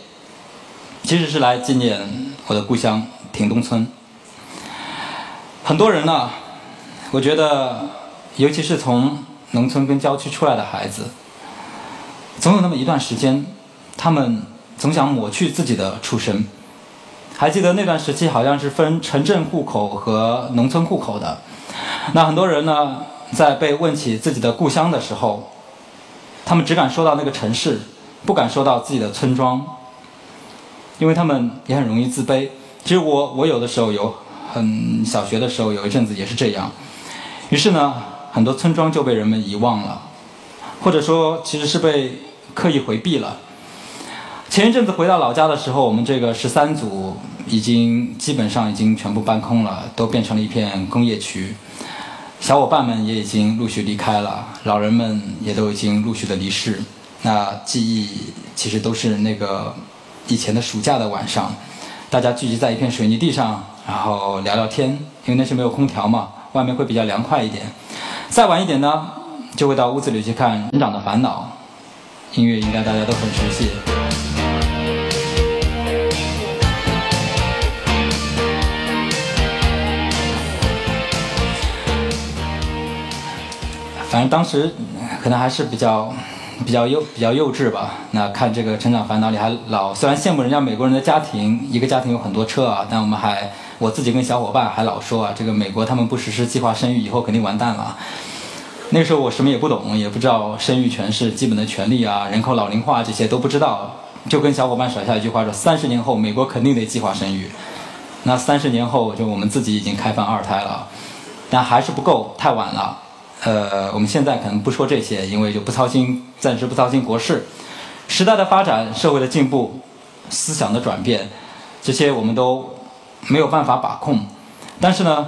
其实是来纪念我的故乡亭东村。很多人呢，我觉得，尤其是从农村跟郊区出来的孩子，总有那么一段时间，他们总想抹去自己的出身。还记得那段时期好像是分城镇户口和农村户口的，那很多人呢在被问起自己的故乡的时候，他们只敢说到那个城市，不敢说到自己的村庄，因为他们也很容易自卑。其实我我有的时候有很小学的时候有一阵子也是这样，于是呢很多村庄就被人们遗忘了，或者说其实是被刻意回避了。前一阵子回到老家的时候，我们这个十三组已经基本上已经全部搬空了，都变成了一片工业区，小伙伴们也已经陆续离开了，老人们也都已经陆续的离世。那记忆其实都是那个以前的暑假的晚上，大家聚集在一片水泥地上，然后聊聊天，因为那时没有空调嘛，外面会比较凉快一点。再晚一点呢，就会到屋子里去看《成长的烦恼》，音乐应该大家都很熟悉。反正当时可能还是比较比较幼比较幼稚吧。那看这个《成长烦恼》里还老，虽然羡慕人家美国人的家庭，一个家庭有很多车啊，但我们还我自己跟小伙伴还老说啊，这个美国他们不实施计划生育以后肯定完蛋了。那时候我什么也不懂，也不知道生育权是基本的权利啊，人口老龄化这些都不知道，就跟小伙伴甩下一句话说，三十年后美国肯定得计划生育。那三十年后就我们自己已经开放二胎了，但还是不够，太晚了。呃，我们现在可能不说这些，因为就不操心，暂时不操心国事。时代的发展，社会的进步，思想的转变，这些我们都没有办法把控。但是呢，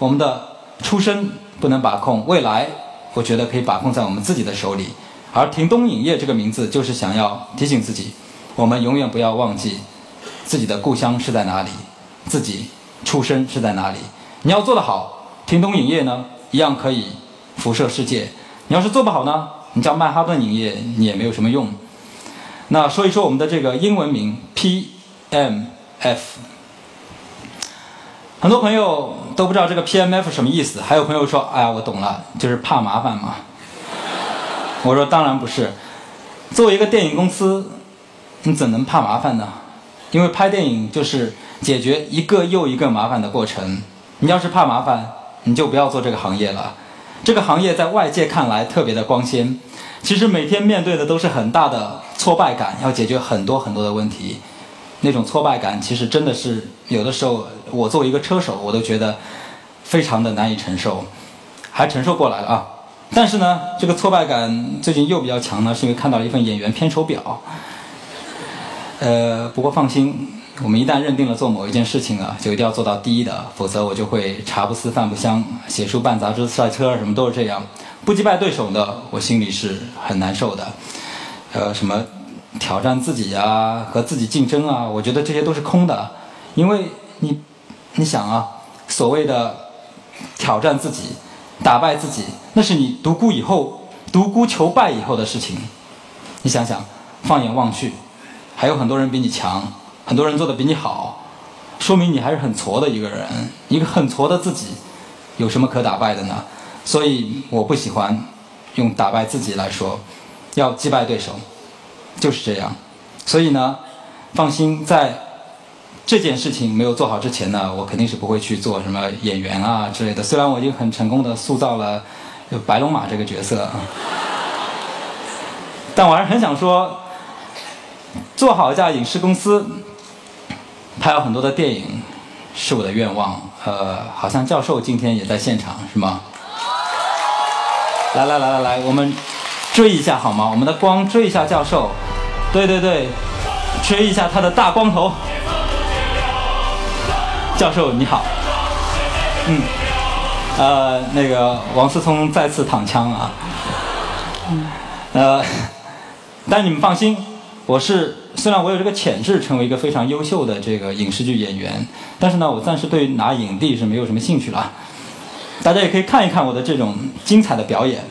我们的出身不能把控，未来我觉得可以把控在我们自己的手里。而停东影业这个名字就是想要提醒自己，我们永远不要忘记自己的故乡是在哪里，自己出身是在哪里。你要做得好，停东影业呢一样可以辐射世界，你要是做不好呢，你叫曼哈顿影业你也没有什么用。那说一说我们的这个英文名 P M F， 很多朋友都不知道这个 P M F 什么意思，还有朋友说哎呀我懂了，就是怕麻烦嘛。我说当然不是，作为一个电影公司你怎能怕麻烦呢？因为拍电影就是解决一个又一个麻烦的过程，你要是怕麻烦你就不要做这个行业了。这个行业在外界看来特别的光鲜，其实每天面对的都是很大的挫败感，要解决很多很多的问题。那种挫败感其实真的是有的时候我作为一个车手我都觉得非常的难以承受，还承受过来了啊。但是呢这个挫败感最近又比较强呢，是因为看到了一份演员片酬表。呃，不过放心，我们一旦认定了做某一件事情啊，就一定要做到第一的，否则我就会茶不思饭不香，写书办杂志赛车什么都是这样，不击败对手的，我心里是很难受的。呃，什么挑战自己啊，和自己竞争啊，我觉得这些都是空的。因为你，你想啊，所谓的挑战自己、打败自己，那是你独孤以后、独孤求败以后的事情。你想想，放眼望去，还有很多人比你强，很多人做的比你好，说明你还是很挫的一个人。一个很挫的自己，有什么可打败的呢？所以我不喜欢用打败自己来说，要击败对手，就是这样。所以呢，放心，在这件事情没有做好之前呢，我肯定是不会去做什么演员啊之类的。虽然我已经很成功的塑造了白龙马这个角色，但我还是很想说，做好一家影视公司，拍了很多的电影，是我的愿望。呃，好像教授今天也在现场，是吗？来来来来来，我们追一下好吗？我们的光追一下教授，对对对，追一下他的大光头。教授你好，嗯，呃，那个王思聪再次躺枪啊，呃，但你们放心，我是虽然我有这个潜质成为一个非常优秀的这个影视剧演员，但是呢，我暂时对拿影帝是没有什么兴趣了。大家也可以看一看我的这种精彩的表演。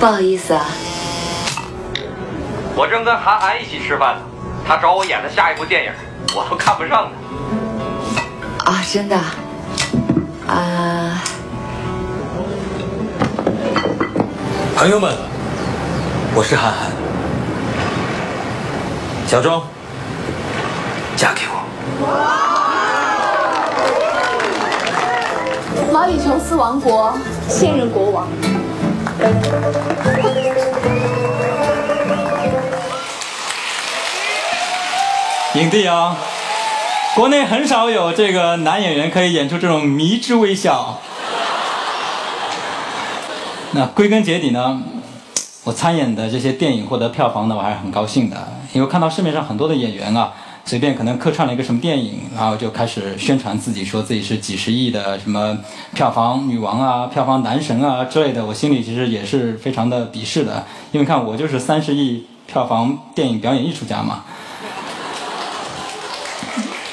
不好意思啊，我正跟韩寒一起吃饭呢，他找我演的下一部电影，我都看不上他。啊，真的？啊，朋友们，我是韩寒。小钟，嫁给我。毛里求斯王国现任国王。影帝啊，国内很少有这个男演员可以演出这种迷之微笑。那归根结底呢，我参演的这些电影获得票房呢，我还是很高兴的，因为看到市面上很多的演员啊，随便可能客串了一个什么电影，然后就开始宣传自己，说自己是几十亿的什么票房女王啊、票房男神啊之类的。我心里其实也是非常的鄙视的，因为看我就是三十亿票房电影表演艺术家嘛。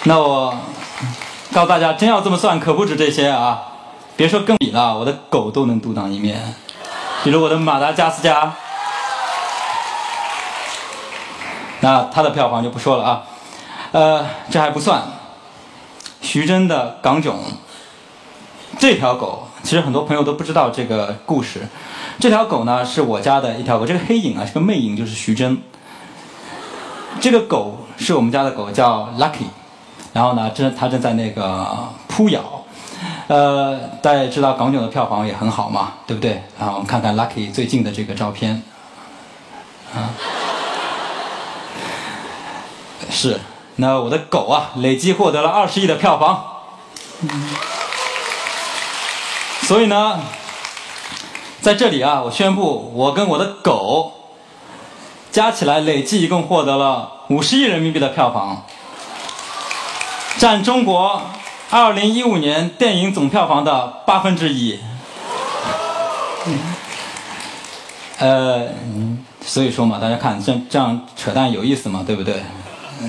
那我告诉大家，真要这么算，可不止这些啊！别说更比了，我的狗都能独当一面，比如我的马达加斯加，那它的票房就不说了啊。呃，这还不算，徐峥的港囧，这条狗其实很多朋友都不知道这个故事。这条狗呢是我家的一条狗，这个黑影啊，这个魅影就是徐峥。这个狗是我们家的狗，叫 Lucky， 然后呢，正它正在那个扑咬。呃，大家也知道港囧的票房也很好嘛，对不对？啊，我们看看 Lucky 最近的这个照片，啊，是。那我的狗啊，累计获得了二十亿的票房。嗯、所以呢，在这里啊，我宣布，我跟我的狗加起来累计一共获得了五十亿人民币的票房，占中国二零一五年电影总票房的八分之一。嗯、呃，所以说嘛，大家看这这样扯淡有意思吗？对不对？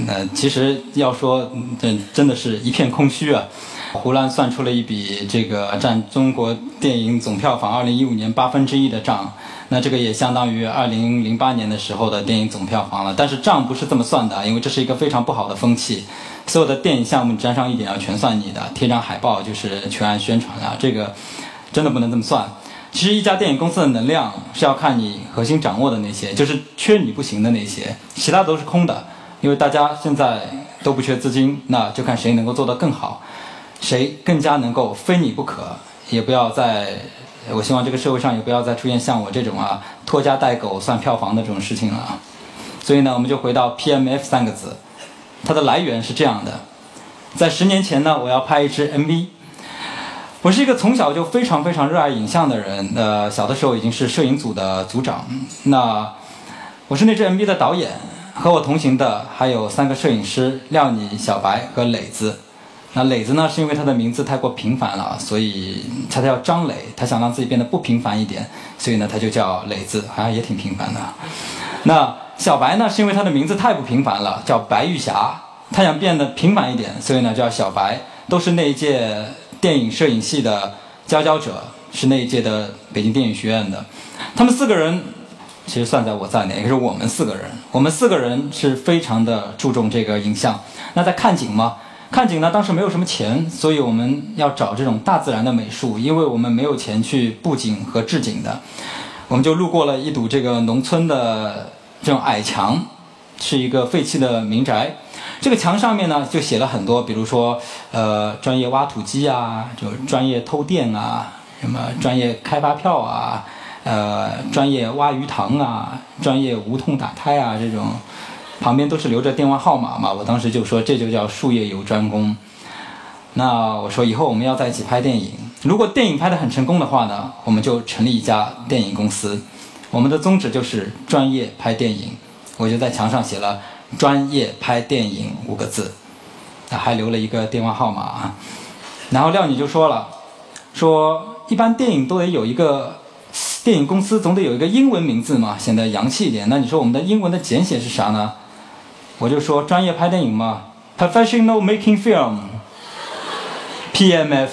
那其实要说，这真的是一片空虚啊！胡乱算出了一笔这个占中国电影总票房二零一五年八分之一的账，那这个也相当于二零零八年的时候的电影总票房了。但是账不是这么算的，因为这是一个非常不好的风气，所有的电影项目沾上一点要全算你的，贴张海报就是全按宣传啊，这个真的不能这么算。其实一家电影公司的能量是要看你核心掌握的那些，就是缺你不行的那些，其他都是空的。因为大家现在都不缺资金，那就看谁能够做得更好，谁更加能够非你不可。也不要再，我希望这个社会上也不要再出现像我这种啊拖家带狗算票房的这种事情了啊。所以呢，我们就回到 P M F 三个字，它的来源是这样的：在十年前呢，我要拍一支 M V。我是一个从小就非常非常热爱影像的人，呃，小的时候已经是摄影组的组长。那我是那支 M V 的导演。和我同行的还有三个摄影师廖你、小白和磊子。那磊子呢，是因为他的名字太过平凡了，所以他叫张磊。他想让自己变得不平凡一点，所以呢，他就叫磊子，好像也挺平凡的。那小白呢，是因为他的名字太不平凡了，叫白玉霞。他想变得平凡一点，所以呢，叫小白。都是那一届电影摄影系的佼佼者，是那一届的北京电影学院的。他们四个人。其实算在我在内，也是我们四个人。我们四个人是非常的注重这个影像。那在看景嘛，看景呢，当时没有什么钱，所以我们要找这种大自然的美术，因为我们没有钱去布景和置景的。我们就路过了一堵这个农村的这种矮墙，是一个废弃的民宅。这个墙上面呢，就写了很多，比如说，呃，专业挖土机啊，就专业偷电啊，什么专业开发票啊。呃，专业挖鱼塘啊，专业无痛打胎啊，这种旁边都是留着电话号码嘛。我当时就说，这就叫术业有专攻。那我说以后我们要在一起拍电影，如果电影拍得很成功的话呢，我们就成立一家电影公司。我们的宗旨就是专业拍电影，我就在墙上写了“专业拍电影”五个字，还留了一个电话号码啊。然后廖你就说了，说一般电影都得有一个。电影公司总得有一个英文名字嘛，显得洋气一点。那你说我们的英文的简写是啥呢？我就说专业拍电影嘛 ，Professional Making Film，P M F，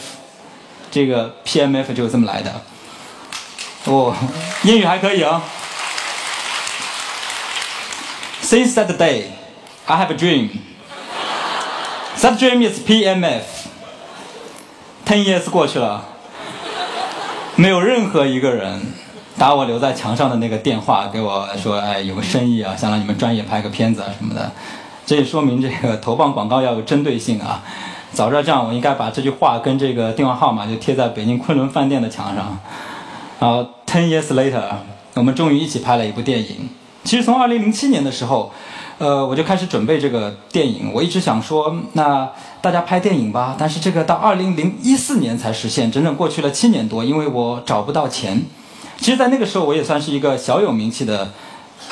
这个 P M F 就是这么来的。哦，英语还可以啊。Since that day, I have a dream. That dream is P M F. Ten years 过去了。没有任何一个人打我留在墙上的那个电话给我说，哎，有个生意啊，想让你们专业拍个片子啊什么的。这也说明这个投放广告要有针对性啊。早知道这样，我应该把这句话跟这个电话号码就贴在北京昆仑饭店的墙上。然后 ten years later， 我们终于一起拍了一部电影。其实从二零零七年的时候，呃，我就开始准备这个电影。我一直想说，那大家拍电影吧，但是这个到二零零一四年才实现，整整过去了七年多，因为我找不到钱。其实，在那个时候，我也算是一个小有名气的，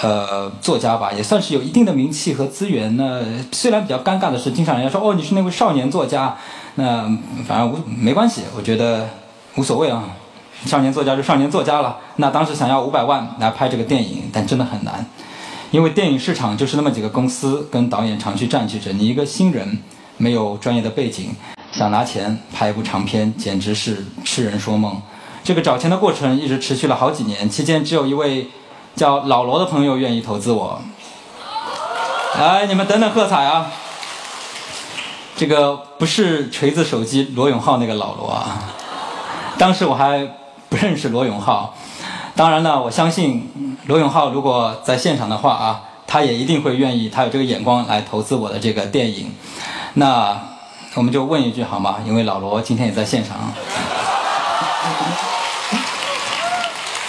呃，作家吧，也算是有一定的名气和资源呢。虽然比较尴尬的是，经常人家说，哦，你是那位少年作家，那反正无没关系，我觉得无所谓啊。少年作家就少年作家了。那当时想要五百万来拍这个电影，但真的很难。因为电影市场就是那么几个公司跟导演常去占据着，你一个新人没有专业的背景，想拿钱拍一部长片，简直是痴人说梦。这个找钱的过程一直持续了好几年，期间只有一位叫老罗的朋友愿意投资我。哎，你们等等喝彩啊！这个不是锤子手机罗永浩那个老罗啊，当时我还不认识罗永浩。当然呢，我相信罗永浩如果在现场的话啊，他也一定会愿意，他有这个眼光来投资我的这个电影。那我们就问一句好吗？因为老罗今天也在现场。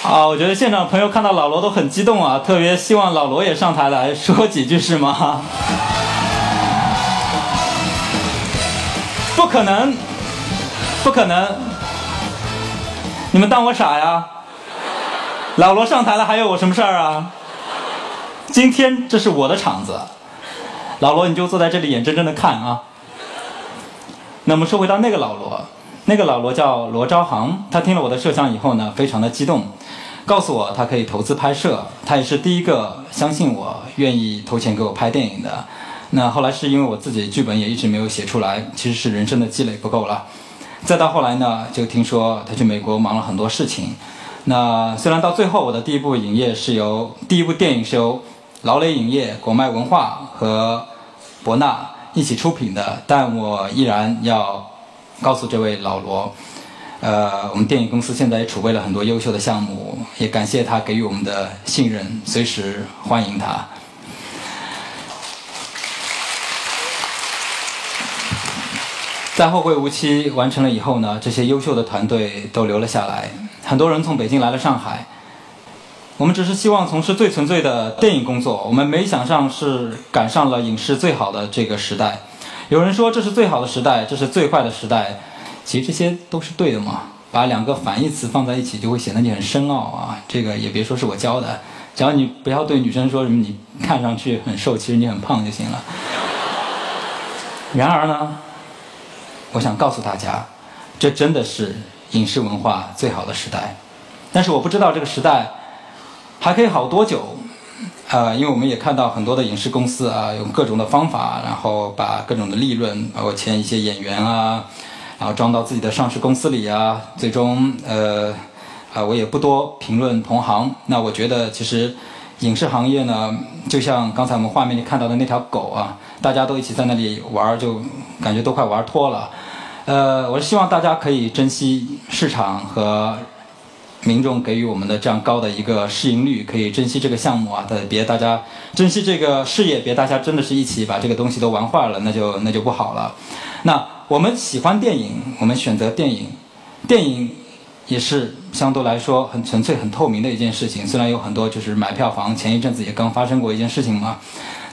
啊，我觉得现场朋友看到老罗都很激动啊，特别希望老罗也上台来说几句，是吗？不可能，不可能！你们当我傻呀？老罗上台了，还有我什么事儿啊？今天这是我的场子，老罗你就坐在这里眼睁睁的看啊。那我们说回到那个老罗，那个老罗叫罗昭航，他听了我的设想以后呢，非常的激动，告诉我他可以投资拍摄，他也是第一个相信我，愿意投钱给我拍电影的。那后来是因为我自己剧本也一直没有写出来，其实是人生的积累不够了。再到后来呢，就听说他去美国忙了很多事情。那虽然到最后我的第一部影业是由第一部电影是由劳雷影业、国脉文化和博纳一起出品的，但我依然要告诉这位老罗，呃，我们电影公司现在也储备了很多优秀的项目，也感谢他给予我们的信任，随时欢迎他。在《后会无期》完成了以后呢，这些优秀的团队都留了下来，很多人从北京来了上海。我们只是希望从事最纯粹的电影工作，我们没想上是赶上了影视最好的这个时代。有人说这是最好的时代，这是最坏的时代，其实这些都是对的嘛。把两个反义词放在一起，就会显得你很深奥啊。这个也别说是我教的，只要你不要对女生说什么你看上去很瘦，其实你很胖就行了。然而呢？我想告诉大家，这真的是影视文化最好的时代，但是我不知道这个时代还可以好多久，呃，因为我们也看到很多的影视公司啊，用各种的方法，然后把各种的利润，包括签一些演员啊，然后装到自己的上市公司里啊，最终，呃，啊，我也不多评论同行。那我觉得其实影视行业呢，就像刚才我们画面里看到的那条狗啊，大家都一起在那里玩，就感觉都快玩脱了。呃，我是希望大家可以珍惜市场和民众给予我们的这样高的一个市盈率，可以珍惜这个项目啊，别大家珍惜这个事业，别大家真的是一起把这个东西都玩坏了，那就那就不好了。那我们喜欢电影，我们选择电影，电影也是相对来说很纯粹、很透明的一件事情。虽然有很多就是买票房，前一阵子也刚发生过一件事情嘛，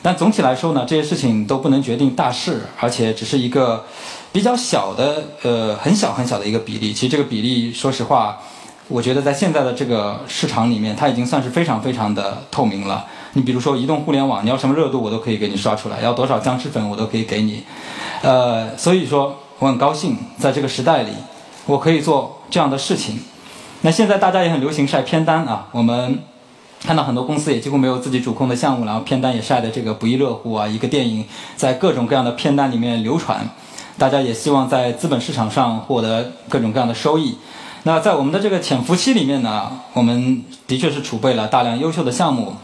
但总体来说呢，这些事情都不能决定大势，而且只是一个比较小的、呃，很小很小的一个比例。其实这个比例，说实话，我觉得在现在的这个市场里面，它已经算是非常非常的透明了。你比如说移动互联网，你要什么热度我都可以给你刷出来，要多少僵尸粉我都可以给你。呃，所以说我很高兴，在这个时代里，我可以做这样的事情。那现在大家也很流行晒片单啊，我们看到很多公司也几乎没有自己主控的项目，然后片单也晒得这个不亦乐乎啊，一个电影在各种各样的片单里面流传，大家也希望在资本市场上获得各种各样的收益。那在我们的这个潜伏期里面呢，我们的确是储备了大量优秀的项目，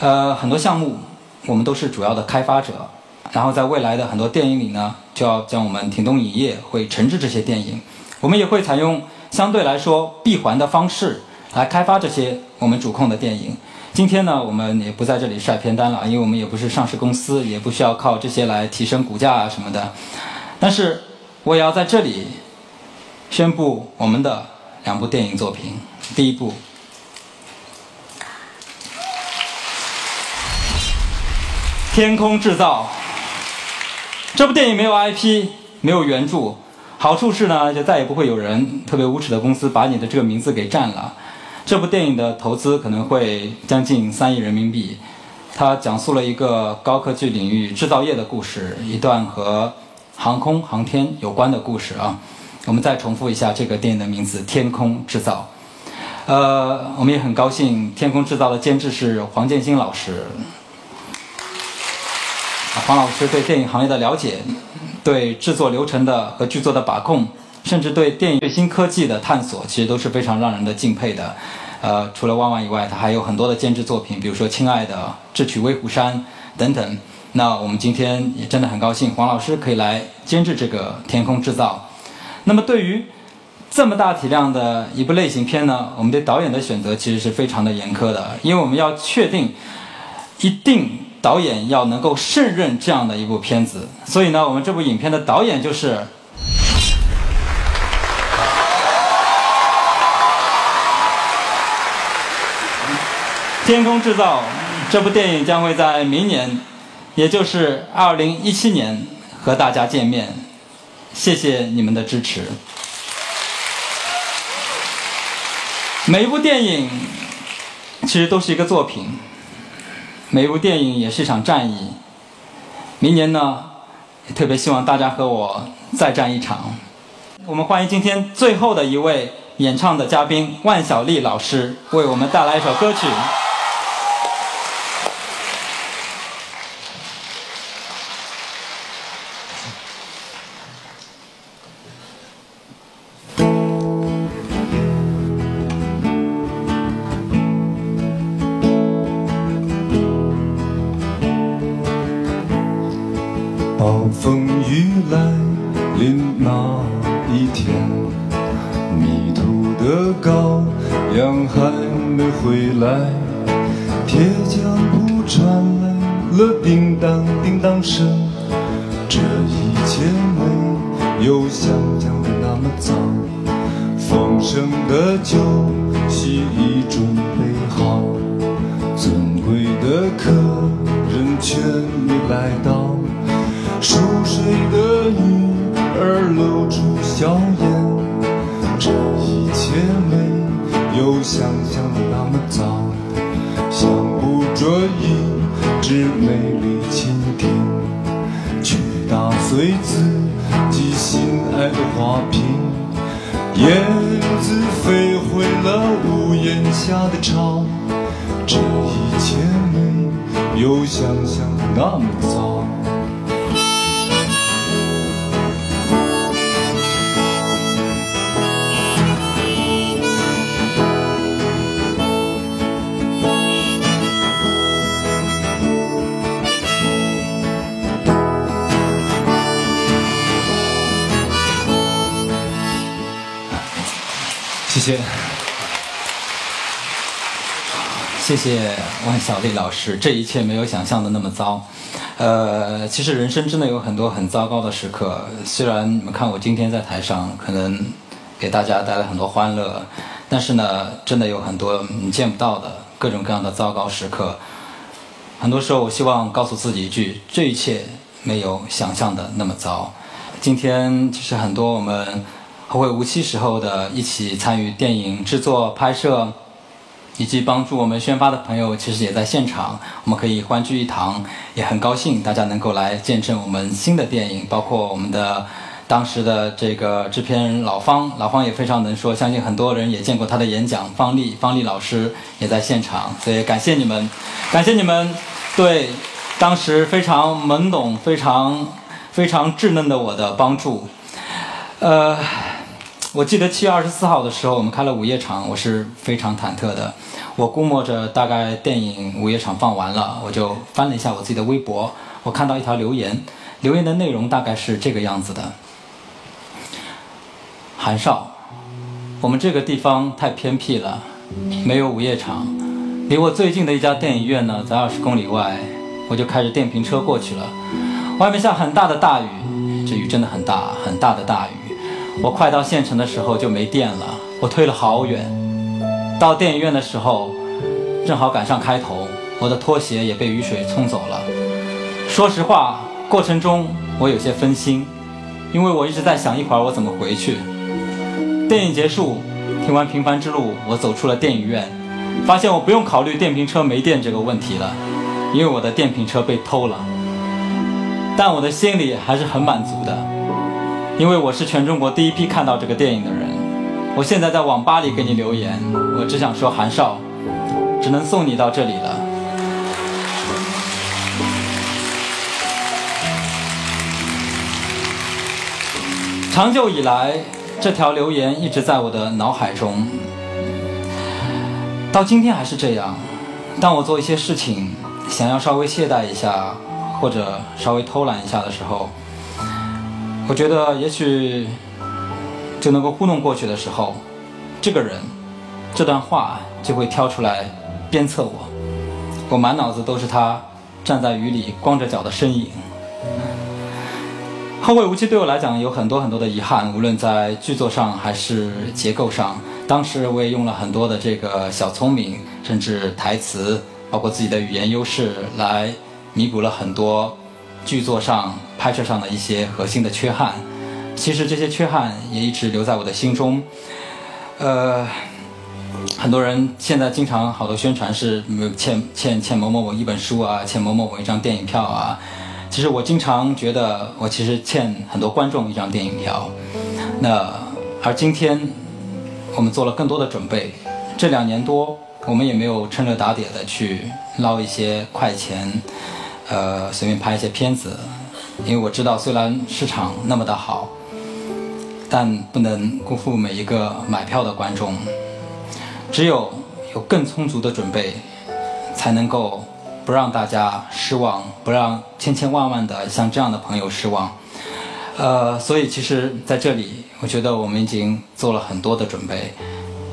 呃，很多项目我们都是主要的开发者，然后在未来的很多电影里呢，就要将我们停东影业会承制这些电影，我们也会采用相对来说闭环的方式来开发这些我们主控的电影。今天呢，我们也不在这里晒片单了，因为我们也不是上市公司，也不需要靠这些来提升股价啊什么的。但是我也要在这里宣布我们的两部电影作品。第一部《天空制造》，这部电影没有 I P， 没有原著，好处是呢，就再也不会有人特别无耻的公司把你的这个名字给占了。这部电影的投资可能会将近三亿人民币，它讲述了一个高科技领域制造业的故事，一段和航空航天有关的故事啊。我们再重复一下这个电影的名字《天空制造》。呃，我们也很高兴，《天空制造》的监制是黄建新老师。黄老师对电影行业的了解，对制作流程的和剧作的把控，甚至对电影最新科技的探索，其实都是非常让人的敬佩的。呃，除了《万万》以外，他还有很多的监制作品，比如说《亲爱的》《智取威虎山》等等。那我们今天也真的很高兴，黄老师可以来监制这个《天空制造》。那么对于这么大体量的一部类型片呢，我们对导演的选择其实是非常的严苛的，因为我们要确定一定导演要能够胜任这样的一部片子。所以呢，我们这部影片的导演就是天宫制造。这部电影将会在明年，也就是二零一七年和大家见面。谢谢你们的支持。每一部电影其实都是一个作品，每一部电影也是一场战役。明年呢，也特别希望大家和我再战一场。我们欢迎今天最后的一位演唱的嘉宾万晓利老师，为我们带来一首歌曲。暴风雨来临那一天，迷途的羔羊还没回来，铁匠铺传来了叮当叮当声，这一切没有想象的那么早，丰盛的酒席已准备好，尊贵的客人全没来到，熟睡的女儿露出笑颜，这一切没有想象的那么糟，想不着一只美丽蜻蜓去打碎自己心爱的花瓶，燕子飞回了屋檐下的巢，这一切没有想象的那么糟。谢谢，谢谢万晓利老师。这一切没有想象的那么糟。呃，其实人生真的有很多很糟糕的时刻。虽然你们看我今天在台上，可能给大家带来很多欢乐，但是呢，真的有很多你见不到的各种各样的糟糕时刻。很多时候，我希望告诉自己一句：这一切没有想象的那么糟。今天其实很多我们后会无期时候的一起参与电影制作、拍摄，以及帮助我们宣发的朋友，其实也在现场，我们可以欢聚一堂，也很高兴大家能够来见证我们新的电影，包括我们的当时的这个制片人老方，老方也非常能说，相信很多人也见过他的演讲，方丽，方丽老师也在现场，所以感谢你们，感谢你们对当时非常懵懂、非常非常稚嫩的我的帮助，呃。我记得七月二十四号的时候，我们开了午夜场，我是非常忐忑的。我估摸着大概电影午夜场放完了，我就翻了一下我自己的微博，我看到一条留言，留言的内容大概是这个样子的：韩少，我们这个地方太偏僻了，没有午夜场。离我最近的一家电影院呢，在二十公里外，我就开着电瓶车过去了。外面下很大的大雨，这雨真的很大，很大的大雨。我快到县城的时候就没电了，我推了好远。到电影院的时候，正好赶上开头，我的拖鞋也被雨水冲走了。说实话，过程中我有些分心，因为我一直在想一会儿我怎么回去。电影结束，听完《平凡之路》，我走出了电影院，发现我不用考虑电瓶车没电这个问题了，因为我的电瓶车被偷了。但我的心里还是很满足的。因为我是全中国第一批看到这个电影的人，我现在在网吧里给你留言，我只想说韩少，只能送你到这里了。长久以来，这条留言一直在我的脑海中，到今天还是这样。当我做一些事情，想要稍微懈怠一下，或者稍微偷懒一下的时候，我觉得也许就能够糊弄过去的时候，这个人这段话就会挑出来鞭策我，我满脑子都是他站在雨里光着脚的身影。后会无期对我来讲有很多很多的遗憾，无论在剧作上还是结构上，当时我也用了很多的这个小聪明，甚至台词，包括自己的语言优势，来弥补了很多剧作上拍摄上的一些核心的缺憾。其实这些缺憾也一直留在我的心中。呃很多人现在经常好多宣传是欠欠欠某某某一本书啊，欠某某某一张电影票啊。其实我经常觉得我其实欠很多观众一张电影票。那而今天我们做了更多的准备，这两年多我们也没有趁热打铁的去捞一些快钱，呃随便拍一些片子，因为我知道虽然市场那么的好，但不能辜负每一个买票的观众。只有有更充足的准备，才能够不让大家失望，不让千千万万的像这样的朋友失望。呃，所以其实在这里，我觉得我们已经做了很多的准备。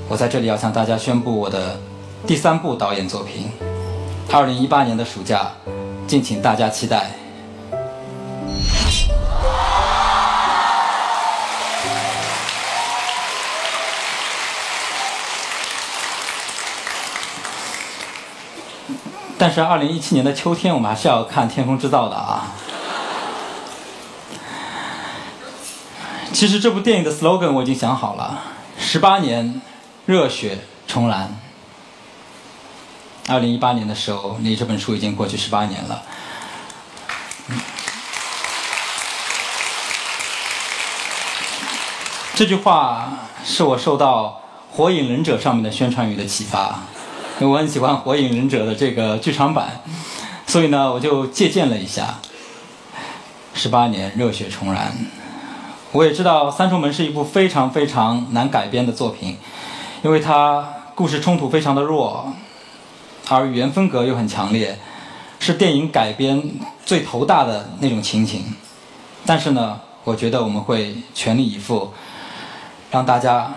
我在这里要向大家宣布我的第三部导演作品，二零一八年的暑假，敬请大家期待。但是二零一七年的秋天我们还是要看天空制造的啊。其实这部电影的 slogan 我已经想好了，十八年热血重燃。二零一八年的时候离这本书已经过去十八年了。这句话是我受到火影忍者上面的宣传语的启发，因为我很喜欢火影忍者的这个剧场版，所以呢我就借鉴了一下，十八年热血重燃。我也知道三重门是一部非常非常难改编的作品，因为它故事冲突非常的弱，而语言风格又很强烈，是电影改编最头大的那种情景。但是呢我觉得我们会全力以赴，让大家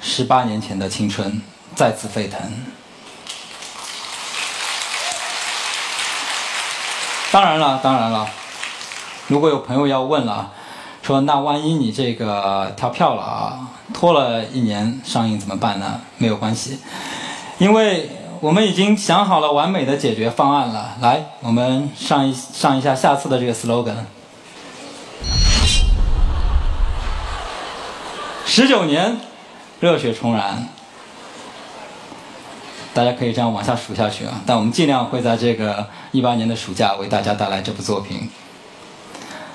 十八年前的青春再次沸腾。当然了，当然了，如果有朋友要问了，说那万一你这个跳票了啊，拖了一年上映怎么办呢？没有关系，因为我们已经想好了完美的解决方案了。来，我们上一上一下下次的这个 slogan。十九年，热血重燃。大家可以这样往下数下去啊，但我们尽量会在这个一八年的暑假为大家带来这部作品。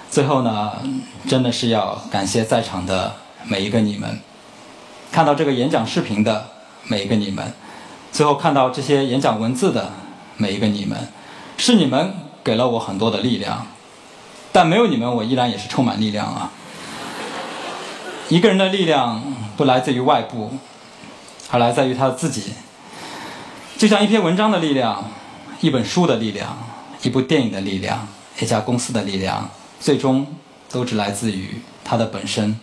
最后呢，真的是要感谢在场的每一个你们，看到这个演讲视频的每一个你们，最后看到这些演讲文字的每一个你们，是你们给了我很多的力量，但没有你们，我依然也是充满力量啊。一个人的力量不来自于外部，而来自于他自己。就像一篇文章的力量，一本书的力量，一部电影的力量，一家公司的力量，最终都只来自于它的本身。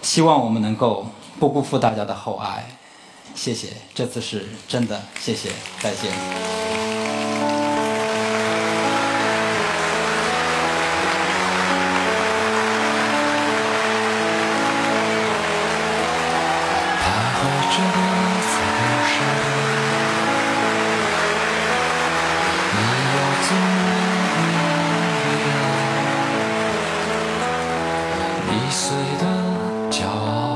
希望我们能够不辜负大家的厚爱。谢谢，这次是真的，谢谢，再见。一岁的骄傲。